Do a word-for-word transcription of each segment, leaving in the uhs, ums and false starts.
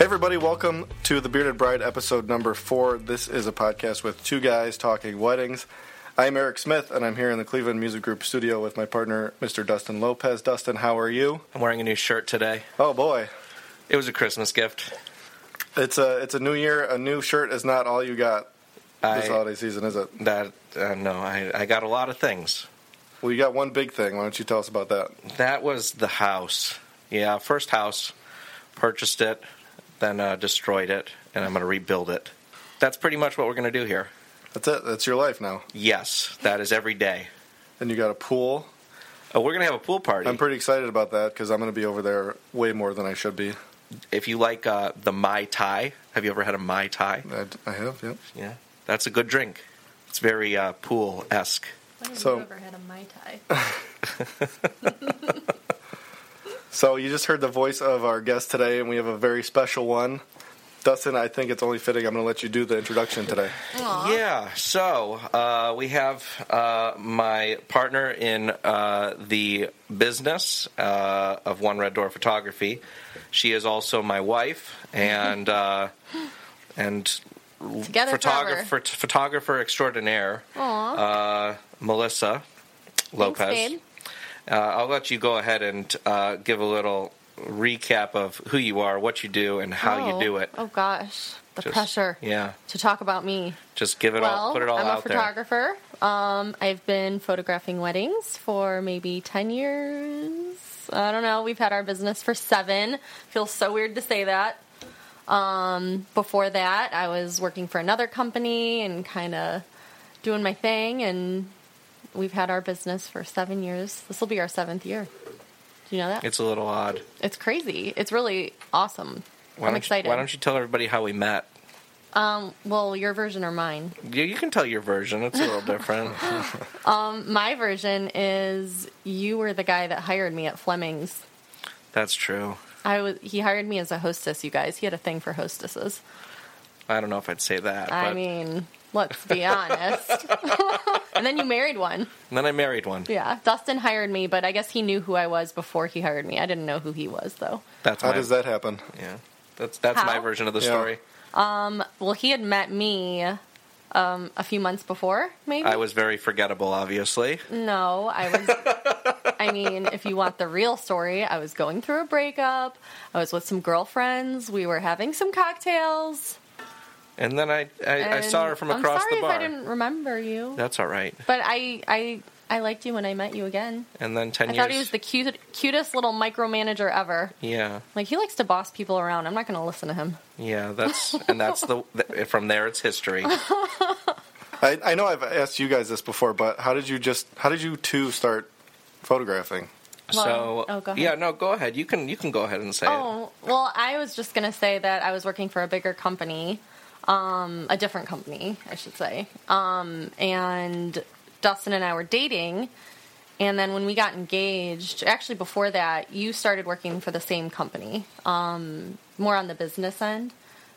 Everybody, welcome to The Bearded Bride, episode number four. This is a podcast with two guys talking weddings. I'm Eric Smith, and I'm here in the Cleveland Music Group studio with my partner, Mister Dustin Lopez. Dustin, how are you? I'm wearing a new shirt today. Oh, boy. It was a Christmas gift. It's a, it's a new year. A new shirt is not all you got this I, holiday season, is it? That uh, no, I, I got a lot of things. Well, you got one big thing. Why don't you tell us about that? That was the house. Yeah, first house. Purchased it. Then uh, destroyed it, and I'm going to rebuild it. That's pretty much what we're going to do here. That's it. That's your life now. Yes, that is every day. And you got a pool. Oh, we're going to have a pool party. I'm pretty excited about that because I'm going to be over there way more than I should be. If you like uh, the Mai Tai, have you ever had a Mai Tai? I, I have, yeah. Yeah, that's a good drink. It's very uh, pool-esque. When have so, you ever had a Mai Tai? So you just heard the voice of our guest today, and we have a very special one. Dustin, I think it's only fitting. I'm going to let you do the introduction today. Aww. Yeah, so uh, we have uh, my partner in uh, the business uh, of One Red Door Photography. She is also my wife and uh, and photographer, photographer extraordinaire, uh, Melissa Lopez. Thanks, babe. Uh, I'll let you go ahead and uh, give a little recap of who you are, what you do, and how oh, you do it. Oh, gosh. The just, pressure yeah. to talk about me. Just give it well, all, put it all I'm out there. I'm a photographer. Um, I've been photographing weddings for maybe ten years. I don't know. We've had our business for seven. Feels so weird to say that. Um, before that, I was working for another company and kind of doing my thing and... We've had our business for seven years. This will be our seventh year. Do you know that? It's a little odd. It's crazy. It's really awesome. Why I'm excited. You, why don't you tell everybody how we met? Um, well, your version or mine? Yeah, you can tell your version. It's a little different. um, my version is you were the guy that hired me at Fleming's. That's true. I was. He hired me as a hostess, you guys. He had a thing for hostesses. I don't know if I'd say that. I but... mean... Let's be honest. And then you married one. And then I married one. Yeah. Dustin hired me, but I guess he knew who I was before he hired me. I didn't know who he was, though. That's How my, does that happen? Yeah. That's that's How? my version of the yeah. story. Um. Well, he had met me um, a few months before, maybe. I was very forgettable, obviously. No, I was... I mean, if you want the real story, I was going through a breakup. I was with some girlfriends. We were having some cocktails. And then I, I, I saw her from across the bar. I'm sorry if I didn't remember you. That's all right. But I, I, I liked you when I met you again. And then ten years... I thought he was the cute, cutest little micromanager ever. Yeah. Like, he likes to boss people around. I'm not going to listen to him. Yeah, that's... and that's the... From there, it's history. I, I know I've asked you guys this before, but how did you just... How did you two start photographing? So, oh, go ahead. yeah, no, go ahead. You can, you can go ahead and say oh, it. Well, I was just going to say that I was working for a bigger company... Um, a different company, I should say. Um, and Dustin and I were dating. And then when we got engaged, actually before that, you started working for the same company. Um, more on the business end,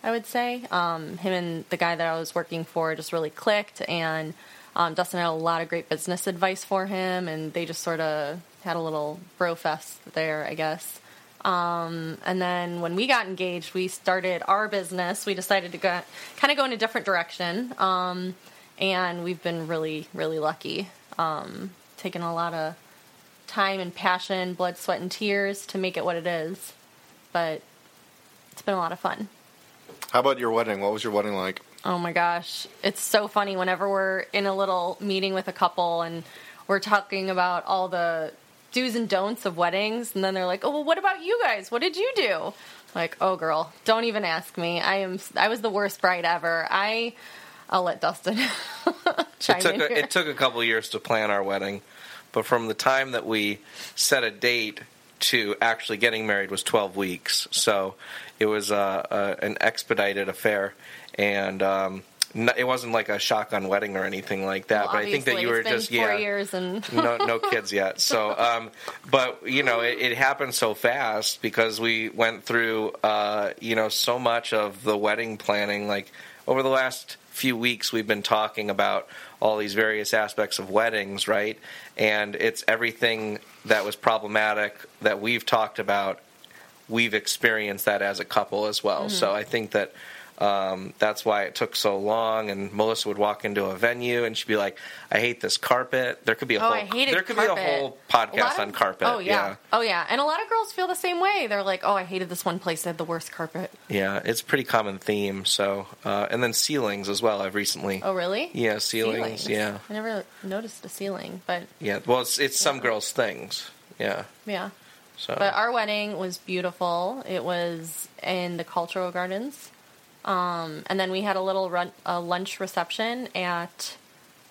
I would say. Um, him and the guy that I was working for just really clicked. And um, Dustin had a lot of great business advice for him. And they just sort of had a little bro fest there, I guess. Um, and then when we got engaged, we started our business. We decided to go, kind of go in a different direction. Um, and we've been really, really lucky. Um, taking a lot of time and passion, blood, sweat, and tears to make it what it is. But it's been a lot of fun. How about your wedding? What was your wedding like? Oh my gosh. It's so funny whenever we're in a little meeting with a couple and we're talking about all the do's and don'ts of weddings, and then they're like, oh, well, what about you guys? What did you do? Like, oh, girl, don't even ask me. I am. I was the worst bride ever. I, I'll let Dustin chime it took in a, here. It took a couple years to plan our wedding, but from the time that we set a date to actually getting married was twelve weeks, so it was uh, uh, an expedited affair, and um, It wasn't like a shotgun wedding or anything like that, well, but I think that you were just four yeah, years and no no kids yet. So, um, but you know, it, it happened so fast because we went through uh, you know so much of the wedding planning. Like over the last few weeks, we've been talking about all these various aspects of weddings, right? And it's everything that was problematic that we've talked about. We've experienced that as a couple as well. Mm-hmm. So I think that. Um, that's why it took so long. And Melissa would walk into a venue and she'd be like, "I hate this carpet." There could be a oh, whole there could carpet. be a whole podcast a of, on carpet. Oh yeah. yeah, oh yeah. And a lot of girls feel the same way. They're like, "Oh, I hated this one place that had the worst carpet." Yeah, it's a pretty common theme. So, uh, and then ceilings as well. I've recently. Oh really? Yeah, ceilings. ceilings. Yeah, I never noticed a ceiling, but yeah. Well, it's it's yeah. some girls' things. Yeah. Yeah. So, but our wedding was beautiful. It was in the Cultural Gardens. Um, and then we had a little run, a lunch reception at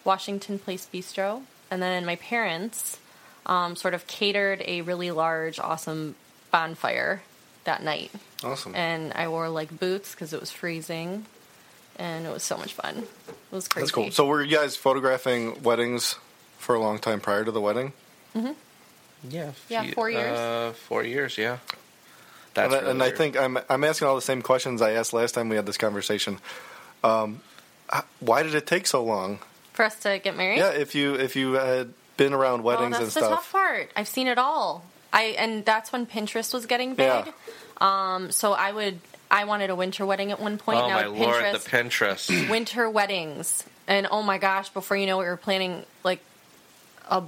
Washington Place Bistro. And then my parents um, sort of catered a really large, awesome bonfire that night. Awesome. And I wore, like, boots because it was freezing. And it was so much fun. It was crazy. That's cool. So were you guys photographing weddings for a long time prior to the wedding? Mm-hmm. Yeah. Yeah, four years. Uh, four years, yeah. That's and really and I think I'm I'm asking all the same questions I asked last time we had this conversation. Um, why did it take so long for us to get married? Yeah, if you if you had been around weddings oh, and stuff. That's the tough part. I've seen it all. I and that's when Pinterest was getting big. Yeah. Um, so I would I wanted a winter wedding at one point. Oh my Pinterest, lord, the Pinterest winter weddings, and oh my gosh, before you know it, we were planning like a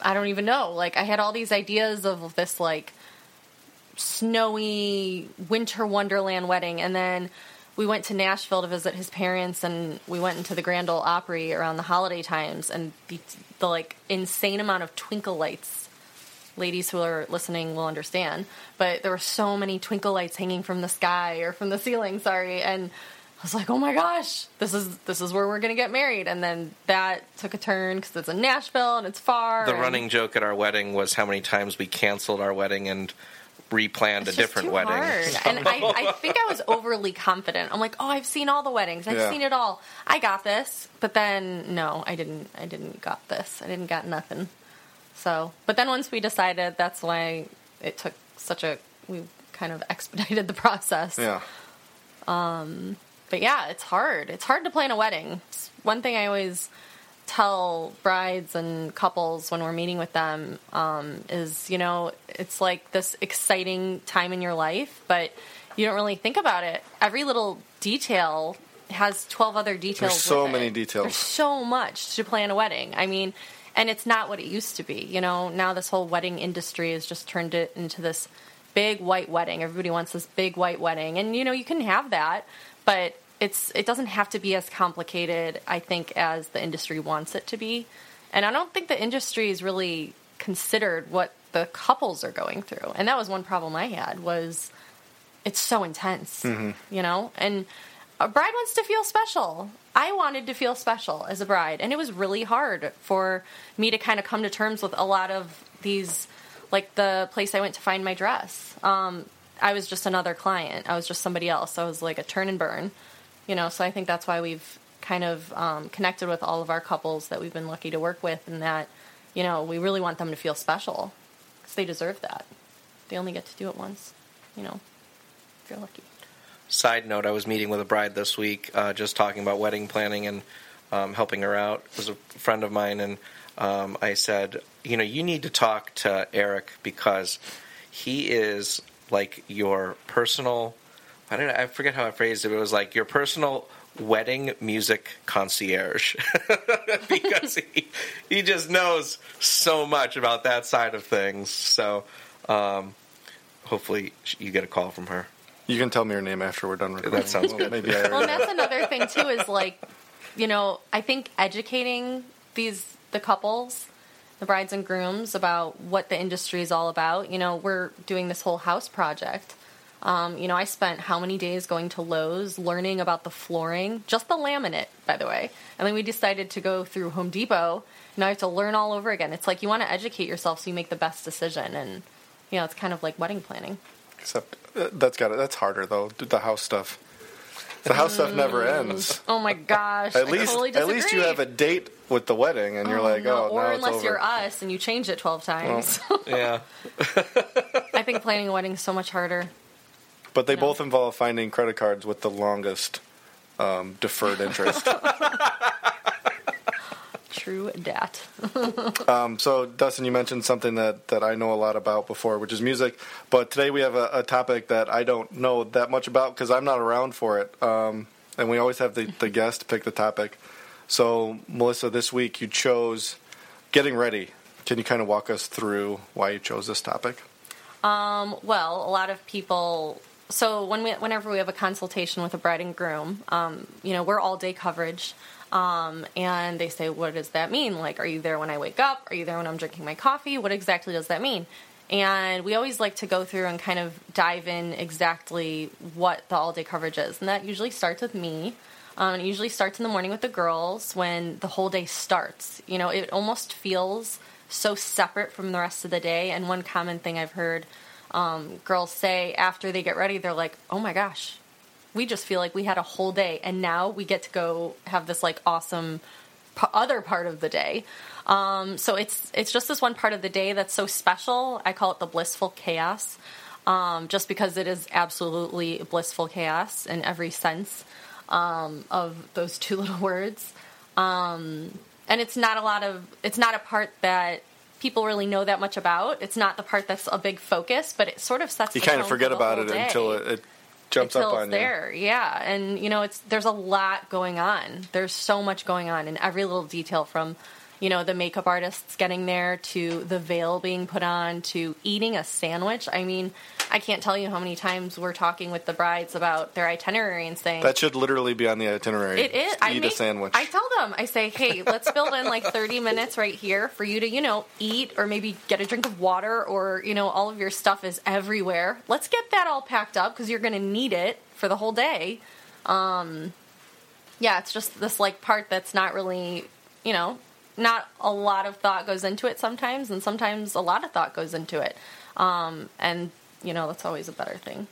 I don't even know. Like I had all these ideas of this like. Snowy winter wonderland wedding, and then we went to Nashville to visit his parents, and we went into the Grand Ole Opry around the holiday times, and the, the like insane amount of twinkle lights. Ladies who are listening will understand, but there were so many twinkle lights hanging from the sky or from the ceiling, sorry, and I was like, oh my gosh, this is this is where we're gonna get married. And then that took a turn because it's in Nashville and it's far. The and... running joke at our wedding was how many times we canceled our wedding and replanned it's a different wedding. So. And I, I think I was overly confident. I'm like, oh, I've seen all the weddings. I've yeah. seen it all. I got this. But then, no, I didn't. I didn't got this. I didn't got nothing. So, but then once we decided, that's why it took such a, we kind of expedited the process. Yeah. Um, but yeah, it's hard. It's hard to plan a wedding. It's one thing I always tell brides and couples when we're meeting with them um, is, you know, it's like this exciting time in your life, but you don't really think about it. Every little detail has twelve other details. There's so many details. There's so much to plan a wedding. I mean, and it's not what it used to be. You know, now this whole wedding industry has just turned it into this big white wedding. Everybody wants this big white wedding. And, you know, you can have that, but It's it doesn't have to be as complicated, I think, as the industry wants it to be. And I don't think the industry has really considered what the couples are going through. And that was one problem I had was it's so intense, mm-hmm. you know? And a bride wants to feel special. I wanted to feel special as a bride. And it was really hard for me to kind of come to terms with a lot of these, like the place I went to find my dress. Um, I was just another client. I was just somebody else. I was like a turn and burn. You know, so I think that's why we've kind of um, connected with all of our couples that we've been lucky to work with, and that, you know, we really want them to feel special because they deserve that. They only get to do it once, you know, if you're lucky. Side note, I was meeting with a bride this week, uh, just talking about wedding planning and um, helping her out. It was a friend of mine, and um, I said, you know, you need to talk to Eric because he is like your personal... I don't know, I forget how I phrased it, but it was like your personal wedding music concierge because he he just knows so much about that side of things. So um, hopefully you get a call from her. You can tell me your name after we're done recording. That sounds good. Maybe I already well, and that's another thing too is like, you know, I think educating these the couples, the brides and grooms about what the industry is all about. You know, we're doing this whole house project. Um, you know, I spent how many days going to Lowe's learning about the flooring, just the laminate, by the way. And then we decided to go through Home Depot. Now I have to learn all over again. It's like you want to educate yourself so you make the best decision. And, you know, it's kind of like wedding planning. Except uh, that's got it. That's harder, though, the house stuff. The house stuff never ends. Oh my gosh. At I least totally disagree. At least you have a date with the wedding, and oh, you're like, no. oh, or now it's over. Or unless you're us and you change it twelve times. Well, yeah. I think planning a wedding is so much harder. But they no. both involve finding credit cards with the longest um, deferred interest. True dat. um, so, Dustin, you mentioned something that, that I know a lot about before, which is music. But today we have a, a topic that I don't know that much about because I'm not around for it. Um, and we always have the, the guest pick the topic. So, Melissa, this week you chose getting ready. Can you kind of walk us through why you chose this topic? Um, well, a lot of people... So when we, whenever we have a consultation with a bride and groom, um, you know, we're all-day coverage. Um, and they say, what does that mean? Like, are you there when I wake up? Are you there when I'm drinking my coffee? What exactly does that mean? And we always like to go through and kind of dive in exactly what the all-day coverage is. And that usually starts with me. Um, it usually starts in the morning with the girls when the whole day starts. You know, it almost feels so separate from the rest of the day. And one common thing I've heard Um, girls say after they get ready, they're like, oh my gosh, we just feel like we had a whole day and now we get to go have this like awesome p- other part of the day. Um, so it's, it's just this one part of the day that's so special. I call it the blissful chaos, um, just because it is absolutely blissful chaos in every sense, um, of those two little words. Um, and it's not a lot of, it's not a part that people really know that much about. It's not the part that's a big focus, but it sort of sets the tone for the whole day. You kind of forget about it until it, it jumps up on you. Until it's there, yeah. And, you know, it's there's a lot going on. There's so much going on in every little detail from, you know, the makeup artists getting there to the veil being put on to eating a sandwich. I mean, I can't tell you how many times we're talking with the brides about their itinerary and saying... That should literally be on the itinerary. It is. Eat I make, a sandwich. I tell them. I say, hey, let's build in like thirty minutes right here for you to, you know, eat or maybe get a drink of water or, you know, all of your stuff is everywhere. Let's get that all packed up because you're going to need it for the whole day. Um, yeah, it's just this like part that's not really, you know, not a lot of thought goes into it sometimes, and sometimes a lot of thought goes into it. Um, and... You know, that's always a better thing.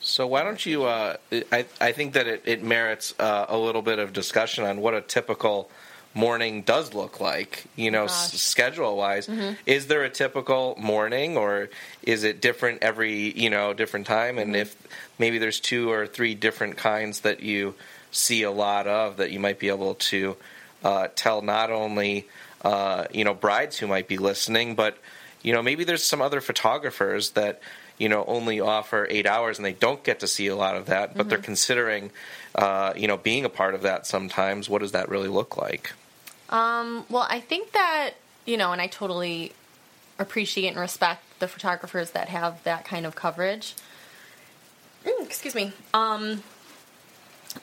So why don't you, uh, I, I think that it, it merits uh, a little bit of discussion on what a typical morning does look like, you know, s- schedule-wise. Mm-hmm. Is there a typical morning, or is it different every, you know, different time? And mm-hmm. if maybe there's two or three different kinds that you see a lot of that you might be able to uh, tell not only, uh, you know, brides who might be listening, but, you know, maybe there's some other photographers that, you know, only offer eight hours and they don't get to see a lot of that, but mm-hmm. they're considering, uh, you know, being a part of that sometimes. What does that really look like? Um, well, I think that, you know, and I totally appreciate and respect the photographers that have that kind of coverage. Mm, excuse me. Um,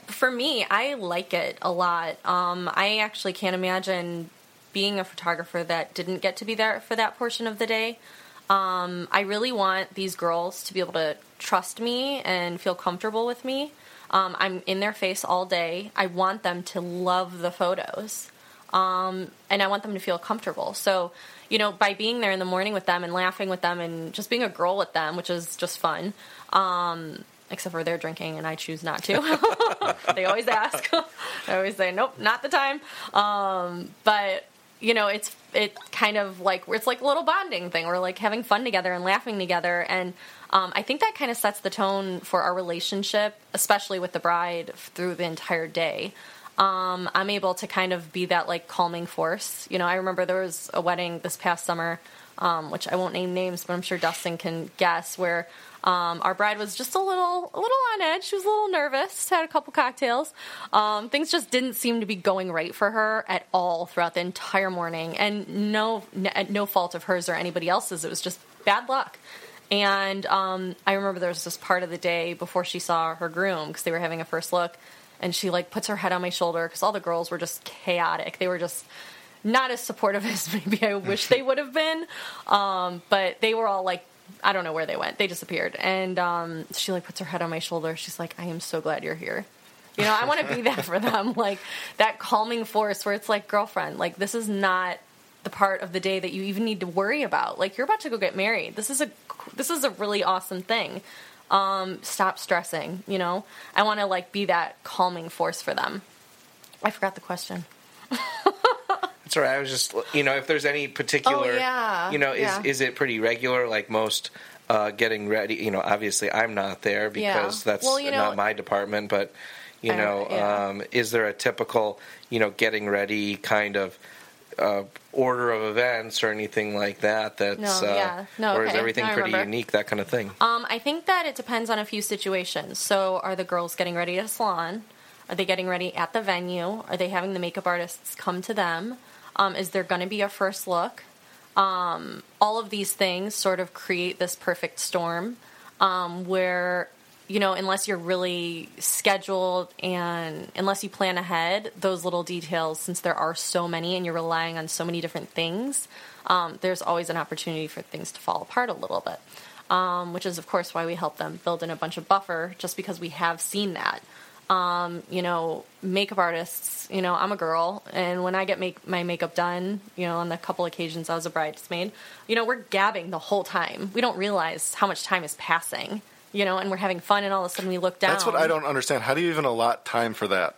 for me, I like it a lot. Um, I actually can't imagine being a photographer that didn't get to be there for that portion of the day. Um, I really want these girls to be able to trust me and feel comfortable with me. Um, I'm in their face all day. I want them to love the photos. Um, and I want them to feel comfortable. So, you know, by being there in the morning with them and laughing with them and just being a girl with them, which is just fun, um, except for they're drinking and I choose not to. They always ask. I always say, nope, not the time. Um, but... You know, it's it kind of like, it's like a little bonding thing. We're like having fun together and laughing together. And um, I think that kind of sets the tone for our relationship, especially with the bride through the entire day. Um, I'm able to kind of be that like calming force. You know, I remember there was a wedding this past summer, um, which I won't name names, but I'm sure Dustin can guess, where um, our bride was just a little, a little on edge. She was a little nervous, had a couple cocktails. Um, things just didn't seem to be going right for her at all throughout the entire morning, and no, n- no fault of hers or anybody else's. It was just bad luck. And um, I remember there was this part of the day before she saw her groom because they were having a first look, and she like puts her head on my shoulder because all the girls were just chaotic. They were just not as supportive as maybe I wish they would have been, um, but they were all like, I don't know where they went. They disappeared. And um, she, like, puts her head on my shoulder. She's like, I am so glad you're here. You know, I want to be that for them. Like, that calming force where it's like, girlfriend, like, this is not the part of the day that you even need to worry about. Like, you're about to go get married. This is a, this is a really awesome thing. um, stop stressing, you know? I want to, like, be that calming force for them. I forgot the question. That's all right. I was just, you know, if there's any particular, oh, yeah. you know, is yeah. is it pretty regular, like most uh, getting ready? You know, obviously I'm not there because yeah. that's well, you know, not my department, but, you know, yeah. um, is there a typical, you know, getting ready kind of uh, order of events or anything like that? That's, no, yeah. no, uh, okay. Or is everything no, pretty unique, that kind of thing? Um, I think that it depends on a few situations. So are the girls getting ready at a salon? Are they getting ready at the venue? Are they having the makeup artists come to them? Um, is there going to be a first look? Um, all of these things sort of create this perfect storm um, where, you know, unless you're really scheduled and unless you plan ahead, those little details, since there are so many and you're relying on so many different things, um, there's always an opportunity for things to fall apart a little bit, um, which is, of course, why we help them build in a bunch of buffer just because we have seen that. Um, you know, makeup artists, you know, I'm a girl, and when I get make my makeup done, you know, on the couple occasions I was a bridesmaid, you know, we're gabbing the whole time. We don't realize how much time is passing, you know, and we're having fun, and all of a sudden we look down. That's what I don't understand. How do you even allot time for that?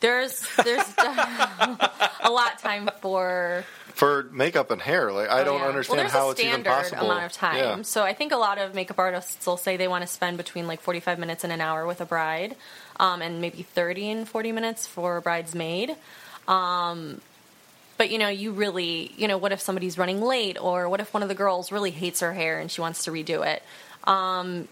There's there's a lot of time for... For makeup and hair. Like, I oh, don't yeah. understand well, how it's even possible. There's a standard amount of time. Yeah. So I think a lot of makeup artists will say they want to spend between, like, forty-five minutes and an hour with a bride. Um, and maybe thirty and forty minutes for a bridesmaid. Um, but, you know, you really, you know, what if somebody's running late, or what if one of the girls really hates her hair and she wants to redo it? Um,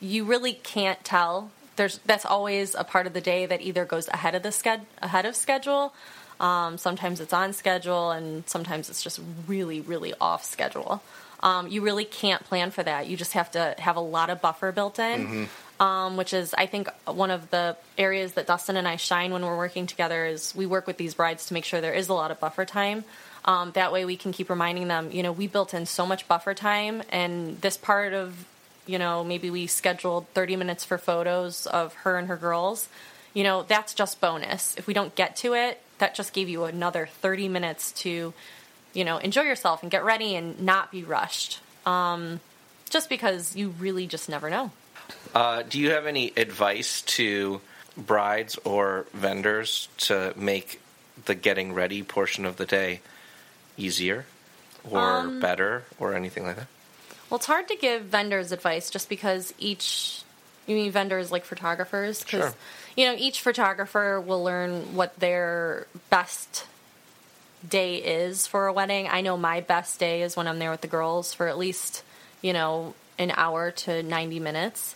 you really can't tell. There's that's always a part of the day that either goes ahead of the sched- ahead of schedule. Um, sometimes it's on schedule, and sometimes it's just really, really off schedule. Um, you really can't plan for that. You just have to have a lot of buffer built in. Mm-hmm. Um, which is, I think, one of the areas that Dustin and I shine when we're working together is we work with these brides to make sure there is a lot of buffer time. Um, that way we can keep reminding them, you know, we built in so much buffer time, and this part of, you know, maybe we scheduled thirty minutes for photos of her and her girls. You know, that's just bonus. If we don't get to it, that just gave you another thirty minutes to, you know, enjoy yourself and get ready and not be rushed. Um, just because you really just never know. Uh, do you have any advice to brides or vendors to make the getting ready portion of the day easier or um, better or anything like that? Well, it's hard to give vendors advice just because each, you mean vendors like photographers? 'Cause, sure. You know, each photographer will learn what their best day is for a wedding. I know my best day is when I'm there with the girls for at least, you know, an hour to ninety minutes.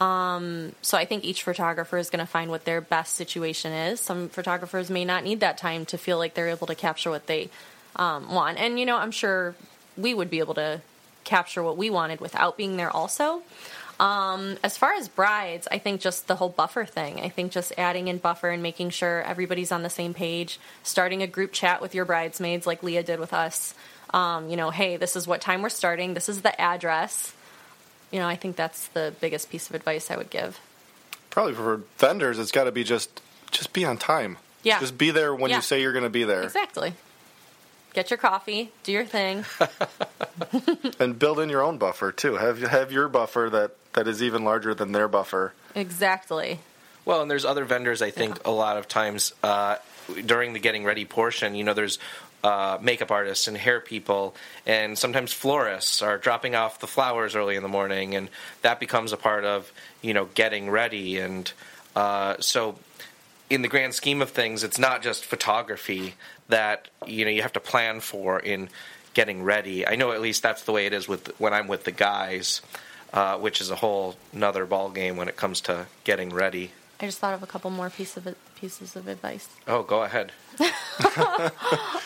Um, so I think each photographer is going to find what their best situation is. Some photographers may not need that time to feel like they're able to capture what they um, want. And, you know, I'm sure we would be able to capture what we wanted without being there also. Um, as far as brides, I think just the whole buffer thing. I think just adding in buffer and making sure everybody's on the same page, starting a group chat with your bridesmaids like Leah did with us. Um, you know, hey, this is what time we're starting. This is the address. You know, I think that's the biggest piece of advice I would give. Probably for vendors, it's got to be just just be on time. Yeah. Just be there when yeah. you say you're going to be there. Exactly. Get your coffee, do your thing. And build in your own buffer, too. Have have your buffer that, that is even larger than their buffer. Exactly. Well, and there's other vendors, I think, yeah. a lot of times uh, during the getting ready portion, you know, there's... Uh, makeup artists and hair people, and sometimes florists are dropping off the flowers early in the morning, and that becomes a part of, you know, getting ready. And uh, so in the grand scheme of things, it's not just photography that, you know, you have to plan for in getting ready. I know at least that's the way it is with when I'm with the guys, uh, which is a whole nother ball game when it comes to getting ready. I just thought of a couple more piece of, pieces of advice. Oh, go ahead.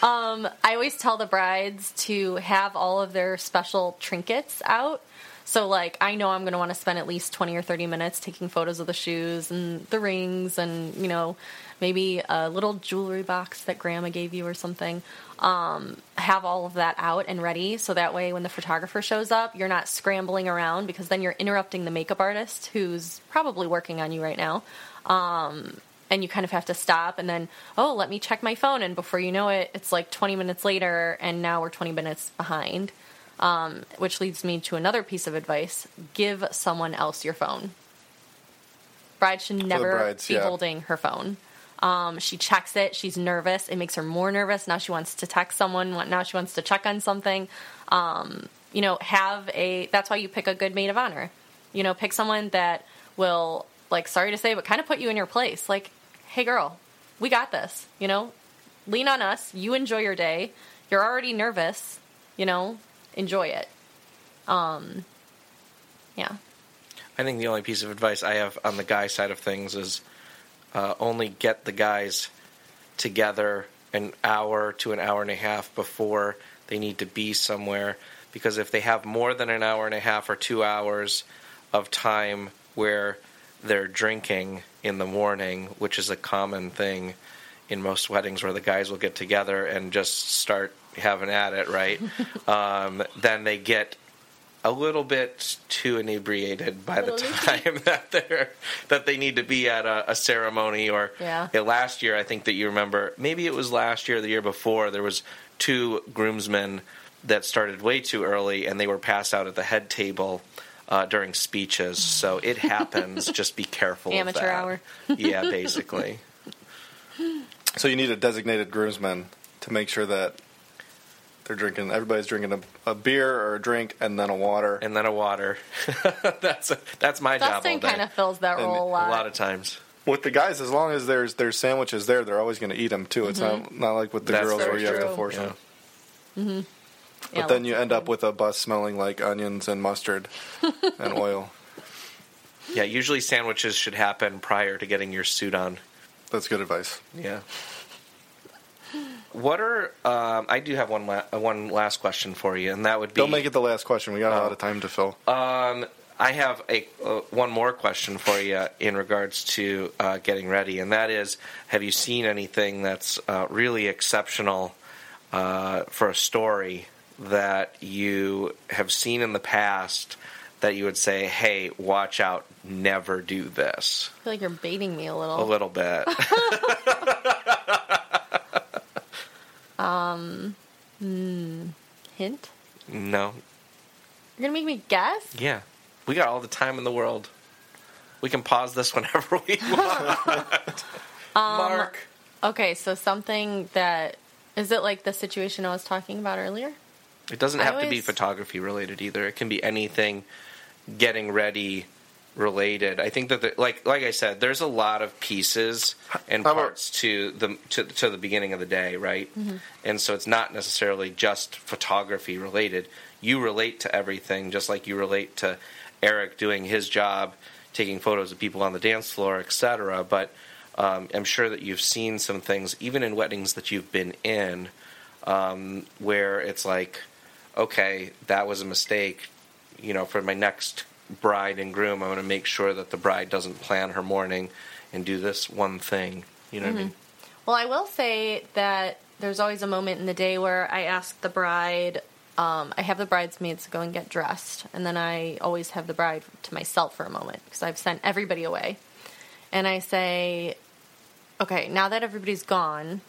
um, I always tell the brides to have all of their special trinkets out. So, like, I know I'm going to want to spend at least twenty or thirty minutes taking photos of the shoes and the rings and, you know, maybe a little jewelry box that Grandma gave you or something. Um, have all of that out and ready so that way when the photographer shows up, you're not scrambling around because then you're interrupting the makeup artist who's probably working on you right now. Um, and you kind of have to stop and then, oh, let me check my phone. And before you know it, it's like twenty minutes later and now we're twenty minutes behind. Um, which leads me to another piece of advice. Give someone else your phone. Bride should never brides, be yeah. holding her phone. Um, she checks it. She's nervous. It makes her more nervous. Now she wants to text someone. Now she wants to check on something. Um, you know, have a, that's why you pick a good maid of honor. You know, pick someone that will, like, sorry to say, but kind of put you in your place. Like, hey, girl, we got this. You know, lean on us. You enjoy your day. You're already nervous. You know, enjoy it. Um, yeah. I think the only piece of advice I have on the guy side of things is uh, only get the guys together an hour to an hour and a half before they need to be somewhere. Because if they have more than an hour and a half or two hours of time where they're drinking in the morning, which is a common thing in most weddings where the guys will get together and just start having at it, right? um, then they get a little bit too inebriated by the time that they're that they need to be at a, a ceremony. Or yeah. last year, I think that you remember, maybe it was last year or the year before, there was two groomsmen that started way too early, and they were passed out at the head table uh, during speeches. So it happens. Just be careful. Amateur of that. Hour. Yeah, basically. So you need a designated groomsman to make sure that they're drinking. Everybody's drinking a, a beer or a drink, and then a water, and then a water. that's a, that's my Dustin job. Dustin kind of fills that and role a lot. A lot of times with the guys, as long as there's there's sandwiches there, they're always going to eat them too. It's mm-hmm. not not like with the that's girls where you true. Have to force yeah. them. Mm-hmm. But yeah, then you end up with a bus smelling like onions and mustard and oil. Yeah, usually sandwiches should happen prior to getting your suit on. That's good advice. Yeah. What are um, I do have one la- one last question for you, and that would be don't make it the last question. We got um, a lot of time to fill. Um, I have a uh, one more question for you in regards to uh, getting ready, and that is: have you seen anything that's uh, really exceptional uh, for a story that you have seen in the past that you would say, hey, watch out, never do this? I feel like you're baiting me a little. A little bit. Um, mm, hint? No. You're going to make me guess? Yeah. We got all the time in the world. We can pause this whenever we want. um, Mark. Okay, so something that... Is it like the situation I was talking about earlier? It doesn't have always... to be photography related either. It can be anything getting ready related. I think that, the, like like I said, there's a lot of pieces and parts to the to, to the beginning of the day, right? Mm-hmm. And so it's not necessarily just photography related. You relate to everything, just like you relate to Eric doing his job, taking photos of people on the dance floor, et cetera. But um, I'm sure that you've seen some things, even in weddings that you've been in, um, where it's like, okay, that was a mistake. You know, for my next bride and groom, I want to make sure that the bride doesn't plan her morning and do this one thing. You know mm-hmm. what I mean? Well, I will say that there's always a moment in the day where I ask the bride, um, I have the bridesmaids go and get dressed, and then I always have the bride to myself for a moment because I've sent everybody away. And I say, okay, now that everybody's gone,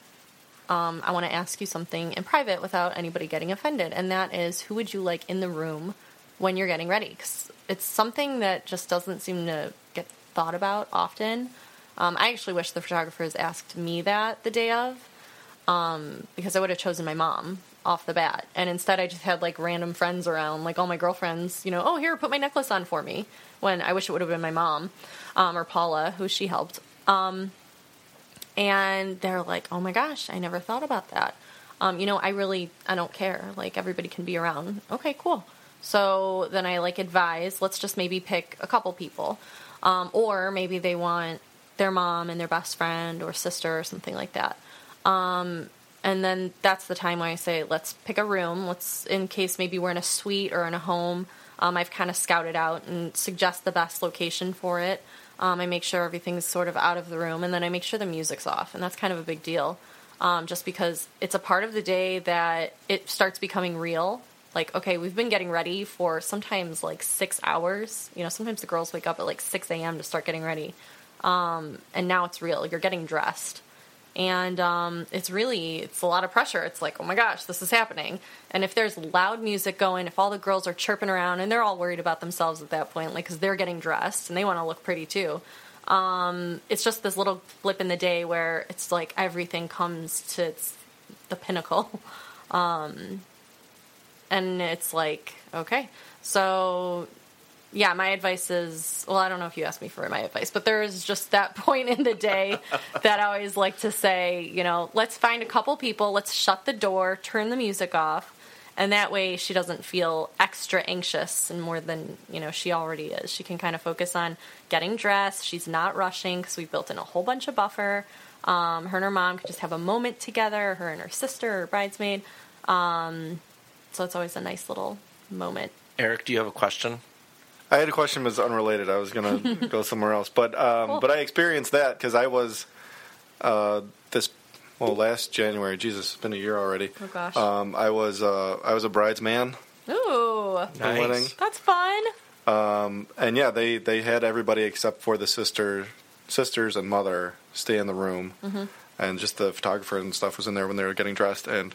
um, I want to ask you something in private without anybody getting offended, and that is, who would you like in the room when you're getting ready? Because it's something that just doesn't seem to get thought about often. Um, I actually wish the photographers asked me that the day of, um, because I would have chosen my mom off the bat. And instead I just had, like, random friends around, like all my girlfriends, you know, oh, here, put my necklace on for me, when I wish it would have been my mom um, or Paula, who she helped. Um, and they're like, oh, my gosh, I never thought about that. Um, you know, I really, I don't care. Like, everybody can be around. Okay, cool. So then I, like, advise, let's just maybe pick a couple people. Um, or maybe they want their mom and their best friend or sister or something like that. Um, and then that's the time when I say, let's pick a room. Let's, in case maybe we're in a suite or in a home, um, I've kind of scouted out and suggest the best location for it. Um, I make sure everything's sort of out of the room, and then I make sure the music's off. And that's kind of a big deal, um, just because it's a part of the day that it starts becoming real. Like, okay, we've been getting ready for sometimes, like, six hours. You know, sometimes the girls wake up at, like, six a.m. to start getting ready. Um, and now it's real. You're getting dressed. And um, it's really, it's a lot of pressure. It's like, oh my gosh, this is happening. And if there's loud music going, if all the girls are chirping around, and they're all worried about themselves at that point, like, because they're getting dressed and they want to look pretty too. Um, it's just this little blip in the day where it's like everything comes to its, the pinnacle. Um, and it's like, okay. So, yeah, my advice is, well, I don't know if you asked me for my advice, but there is just that point in the day that I always like to say, you know, let's find a couple people, let's shut the door, turn the music off, and that way she doesn't feel extra anxious and more than, you know, she already is. She can kind of focus on getting dressed. She's not rushing because we built in a whole bunch of buffer. Um, her and her mom could just have a moment together, her and her sister or bridesmaid. Um, so it's always a nice little moment. Eric, do you have a question? I had a question that was unrelated. I was going to go somewhere else. But um, cool. But I experienced that because I was uh, this, well, last January. Jesus, it's been a year already. Oh, gosh. Um, I was uh, I was a bridesman. Ooh. Nice. Wedding. That's fun. Um, and, yeah, they, they had everybody except for the sister, sisters and mother stay in the room. Mm-hmm. And just the photographer and stuff was in there when they were getting dressed. And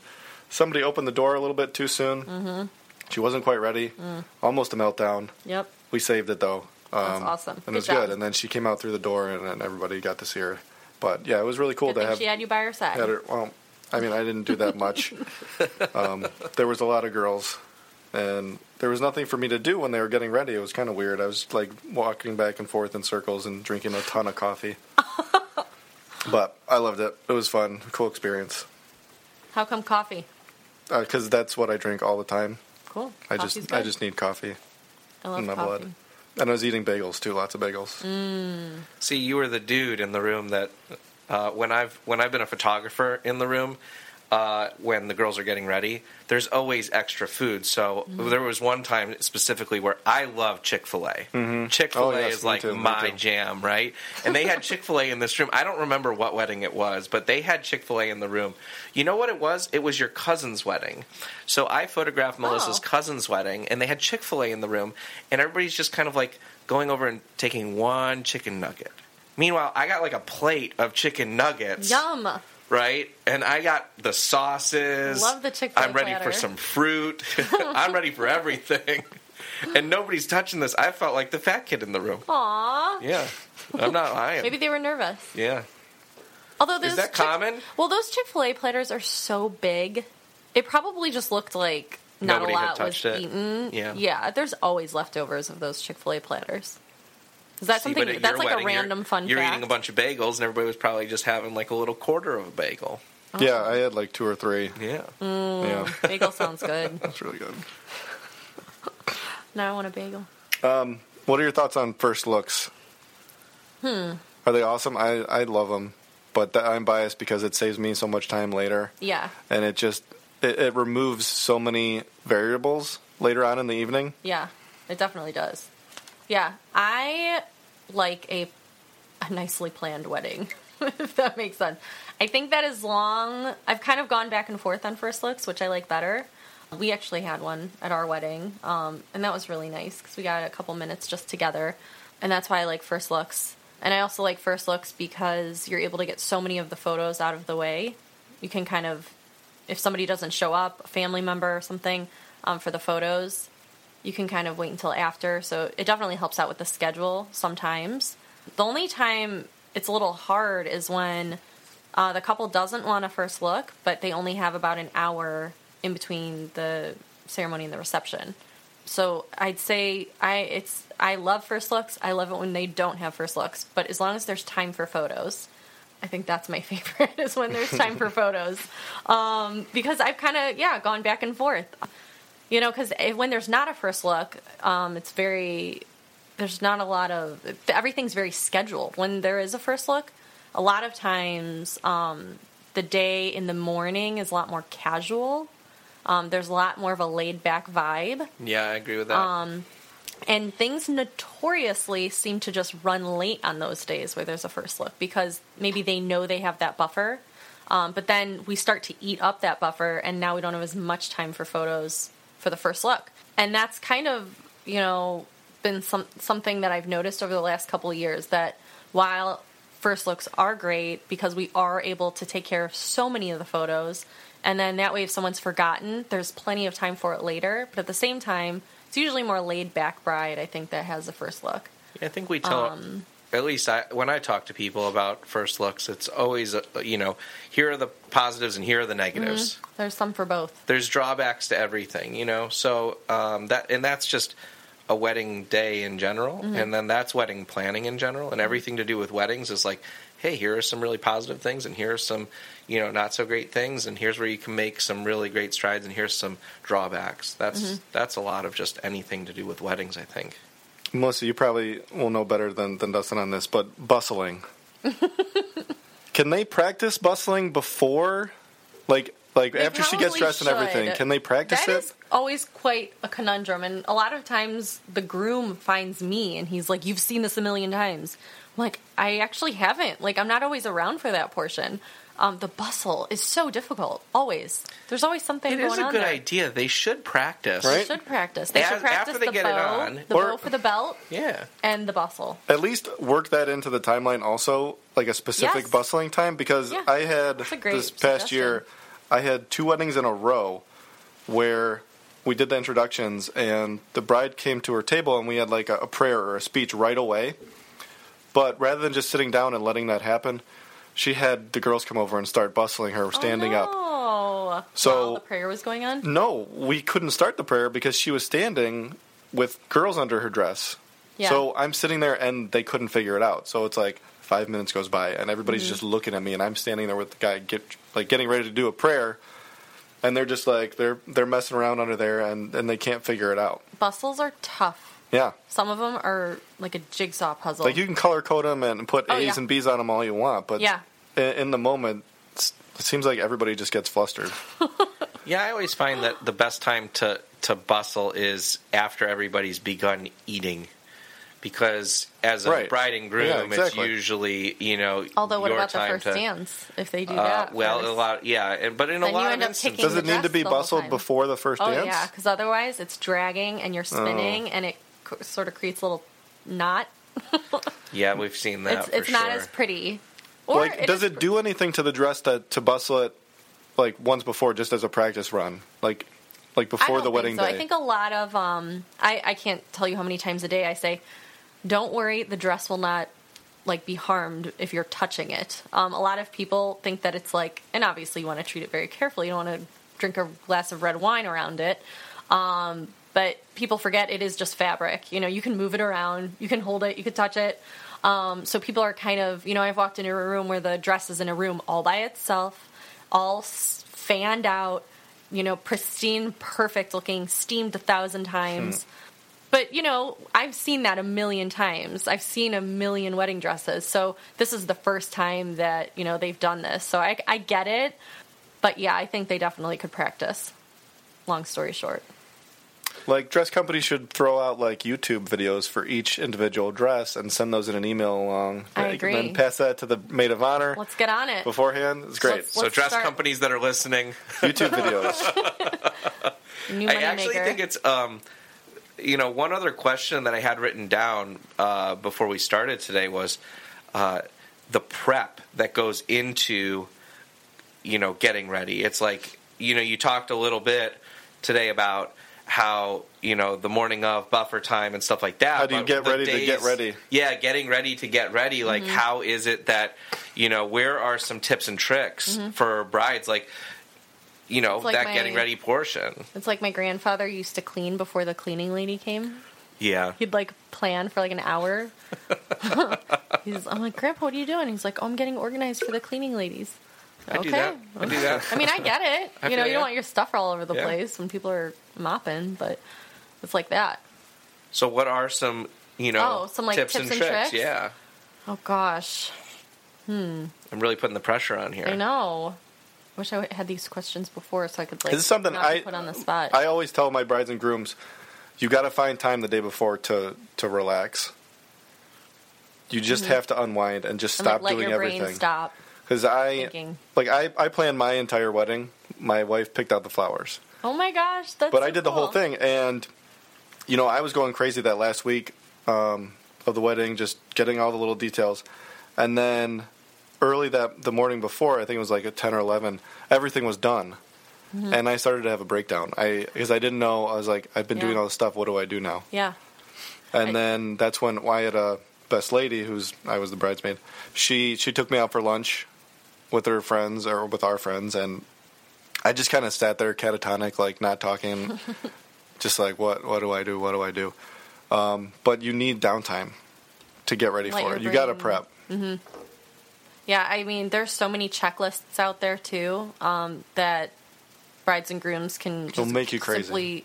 somebody opened the door a little bit too soon. Mm-hmm. She wasn't quite ready. Mm. Almost a meltdown. Yep. We saved it, though. Um, That's awesome. And good it was job. Good. And then she came out through the door, and, and everybody got to see her. But, yeah, it was really cool good to have. She had you by her side. Had her, well, I mean, I didn't do that much. um, there was a lot of girls, and there was nothing for me to do when they were getting ready. It was kind of weird. I was, like, walking back and forth in circles and drinking a ton of coffee. But I loved it. It was fun. Cool experience. How come coffee? Because uh, that's what I drink all the time. Cool. I Coffee's just good. I just need coffee. I love in my coffee. Blood. And I was eating bagels too, lots of bagels. Mm. See, you were the dude in the room that uh, when I've when I've been a photographer in the room, uh, when the girls are getting ready, there's always extra food. So mm. there was one time specifically where I love Chick-fil-A. Mm-hmm. Chick-fil-A oh, yes, is like too, my jam, right? And they had Chick-fil-A in this room. I don't remember what wedding it was, but they had Chick-fil-A in the room. You know what it was? It was your cousin's wedding. So I photographed Melissa's oh. cousin's wedding, and they had Chick-fil-A in the room, and everybody's just kind of like going over and taking one chicken nugget. Meanwhile, I got like a plate of chicken nuggets. Yum. Right? And I got the sauces. Love the Chick-fil-A I'm ready platter. For some fruit. I'm ready for everything. And nobody's touching this. I felt like the fat kid in the room. Aww. Yeah. I'm not lying. Maybe they were nervous. Yeah. Although those Is that Chick- common? Well, those Chick-fil-A platters are so big. It probably just looked like not Nobody a lot was it. Eaten. Yeah. Yeah. There's always leftovers of those Chick-fil-A platters. Is that See, something that's like wedding, a random fun you're fact? You're eating a bunch of bagels, and everybody was probably just having like a little quarter of a bagel. Oh. Yeah, I had like two or three. Yeah. Mm, yeah. Bagel sounds good. That's really good. Now I want a bagel. Um, what are your thoughts on first looks? Hmm. Are they awesome? I, I love them, but th- I'm biased because it saves me so much time later. Yeah. And it just, it, it removes so many variables later on in the evening. Yeah, it definitely does. Yeah, I like a, a nicely planned wedding, if that makes sense. I think that as long... I've kind of gone back and forth on first looks, which I like better. We actually had one at our wedding, um, and that was really nice because we got a couple minutes just together, and that's why I like first looks. And I also like first looks because you're able to get so many of the photos out of the way. You can kind of... If somebody doesn't show up, a family member or something, um, for the photos... You can kind of wait until after, so it definitely helps out with the schedule sometimes. The only time it's a little hard is when uh, the couple doesn't want a first look, but they only have about an hour in between the ceremony and the reception. So I'd say I it's I love first looks. I love it when they don't have first looks, but as long as there's time for photos, I think that's my favorite is when there's time for photos um, because I've kind of, yeah, gone back and forth. You know, because when there's not a first look, um, it's very, there's not a lot of, everything's very scheduled. When there is a first look, a lot of times um, the day in the morning is a lot more casual. Um, there's a lot more of a laid-back vibe. Yeah, I agree with that. Um, and things notoriously seem to just run late on those days where there's a first look because maybe they know they have that buffer. Um, but then we start to eat up that buffer, and now we don't have as much time for photos for the first look. And that's kind of, you know, been some something that I've noticed over the last couple of years, that while first looks are great because we are able to take care of so many of the photos. And then that way, if someone's forgotten, there's plenty of time for it later. But at the same time, it's usually more laid-back bride, I think, that has the first look. Yeah, I think we tell, um, at least I, when I talk to people about first looks, it's always, you know, here are the positives and here are the negatives. Mm-hmm. There's some for both. There's drawbacks to everything, you know. So um, that and that's just a wedding day in general, mm-hmm. and then that's wedding planning in general, and everything to do with weddings is like, hey, here are some really positive things, and here are some, you know, not so great things, and here's where you can make some really great strides, and here's some drawbacks. That's mm-hmm. that's a lot of just anything to do with weddings, I think. Melissa, you probably will know better than, than Dustin on this, but bustling. Can they practice bustling before, like, like they after she gets dressed should. and everything? Can they practice that it? That is always quite a conundrum, and a lot of times the groom finds me, and he's like, you've seen this a million times. I'm like, I actually haven't. Like, I'm not always around for that portion. Um, the bustle is so difficult, always. There's always something going on. It is a good there. idea. They should practice. Right? They should practice. They As, should practice after they the get bow, it on. The or, bow for the belt, yeah. and the bustle. At least work that into the timeline also, like a specific yes. bustling time, because yeah. I had, this past suggestion. year, I had two weddings in a row where we did the introductions, and the bride came to her table, and we had like a, a prayer or a speech right away. But rather than just sitting down and letting that happen, she had the girls come over and start bustling her, standing oh, no. up. So while the prayer was going on? No, we couldn't start the prayer because she was standing with girls under her dress. Yeah. So I'm sitting there, and they couldn't figure it out. So it's like five minutes goes by, and everybody's mm-hmm. just looking at me, and I'm standing there with the guy get, like getting ready to do a prayer, and they're just like, they're they're messing around under there, and, and they can't figure it out. Bustles are tough. Yeah. Some of them are like a jigsaw puzzle. Like, you can color code them and put A's oh, yeah. and B's on them all you want, but yeah. in the moment, it seems like everybody just gets flustered. yeah, I always find that the best time to, to bustle is after everybody's begun eating. Because as a right. bride and groom, yeah, exactly. it's usually, you know, although what your about time the first to, dance? If they do uh, that, well, first. a lot, yeah, and, but in then a lot of instances, does it need to be bustled before the first oh, dance? Oh yeah, because otherwise it's dragging and you're spinning, oh. and it co- sort of creates a little knot. yeah, we've seen that. It's, for it's sure. not as pretty. Or like, it does it pr- do anything to the dress to to bustle it like once before, just as a practice run, like like before the wedding so. day? I think a lot of um, I I can't tell you how many times a day I say, don't worry, the dress will not, like, be harmed if you're touching it. Um, a lot of people think that it's like, and obviously you want to treat it very carefully. You don't want to drink a glass of red wine around it. Um, but people forget it is just fabric. You know, you can move it around. You can hold it. You can touch it. Um, so people are kind of, you know, I've walked into a room where the dress is in a room all by itself, all fanned out, you know, pristine, perfect looking, steamed a thousand times. Hmm. But, you know, I've seen that a million times. I've seen a million wedding dresses. So this is the first time that, you know, they've done this. So I, I get it. But, yeah, I think they definitely could practice. Long story short. Like, dress companies should throw out, like, YouTube videos for each individual dress and send those in an email along. I agree. And then pass that to the maid of honor. Let's get on it. Beforehand. It's great. Let's, let's so dress start. companies that are listening. YouTube videos. New money I actually maker. think it's... Um, You know, one other question that I had written down uh, before we started today was uh, the prep that goes into, you know, getting ready. It's like, you know, you talked a little bit today about how, you know, the morning of, buffer time and stuff like that. How do you get ready days, to get ready? Yeah, getting ready to get ready. Like, mm-hmm. how is it that, you know, where are some tips and tricks mm-hmm. for brides? Like, you know, like that my, getting ready portion. It's like my grandfather used to clean before the cleaning lady came. Yeah. He'd, like, plan for, like, an hour. He's, I'm like, Grandpa, what are you doing? He's like, oh, I'm getting organized for the cleaning ladies. I okay. do that. I do that. I mean, I get it. I you know, you don't want your stuff all over the yeah. place when people are mopping, but it's like that. So what are some, you know, oh, some, like, tips, tips and, and tricks? tricks? Yeah. Oh, gosh. Hmm. I'm really putting the pressure on here. I know. I wish I had these questions before so I could, like, this is something I, put on the spot. I always tell my brides and grooms, you got to find time the day before to, to relax. You just mm-hmm. have to unwind and just stop and, like, doing everything. Let your brain stop. Because I, thinking. like, I, I planned my entire wedding. My wife picked out the flowers. Oh, my gosh. That's But so I did cool. the whole thing. And, you know, I was going crazy that last week um, of the wedding, just getting all the little details. And then early that the morning before, I think it was like at ten or eleven, everything was done. Mm-hmm. And I started to have a breakdown. I because I didn't know. I was like, I've been yeah. doing all this stuff. What do I do now? Yeah. And I, then that's when Wyatt, uh, best lady, who's I was the bridesmaid, she she took me out for lunch with her friends or with our friends, and I just kind of sat there catatonic, like not talking, just like what what do I do? What do I do? Um, but you need downtime to get ready Let for it. You got to prep. Mm-hmm. Yeah, I mean, there's so many checklists out there too um, that brides and grooms can just It'll make you crazy. Simply,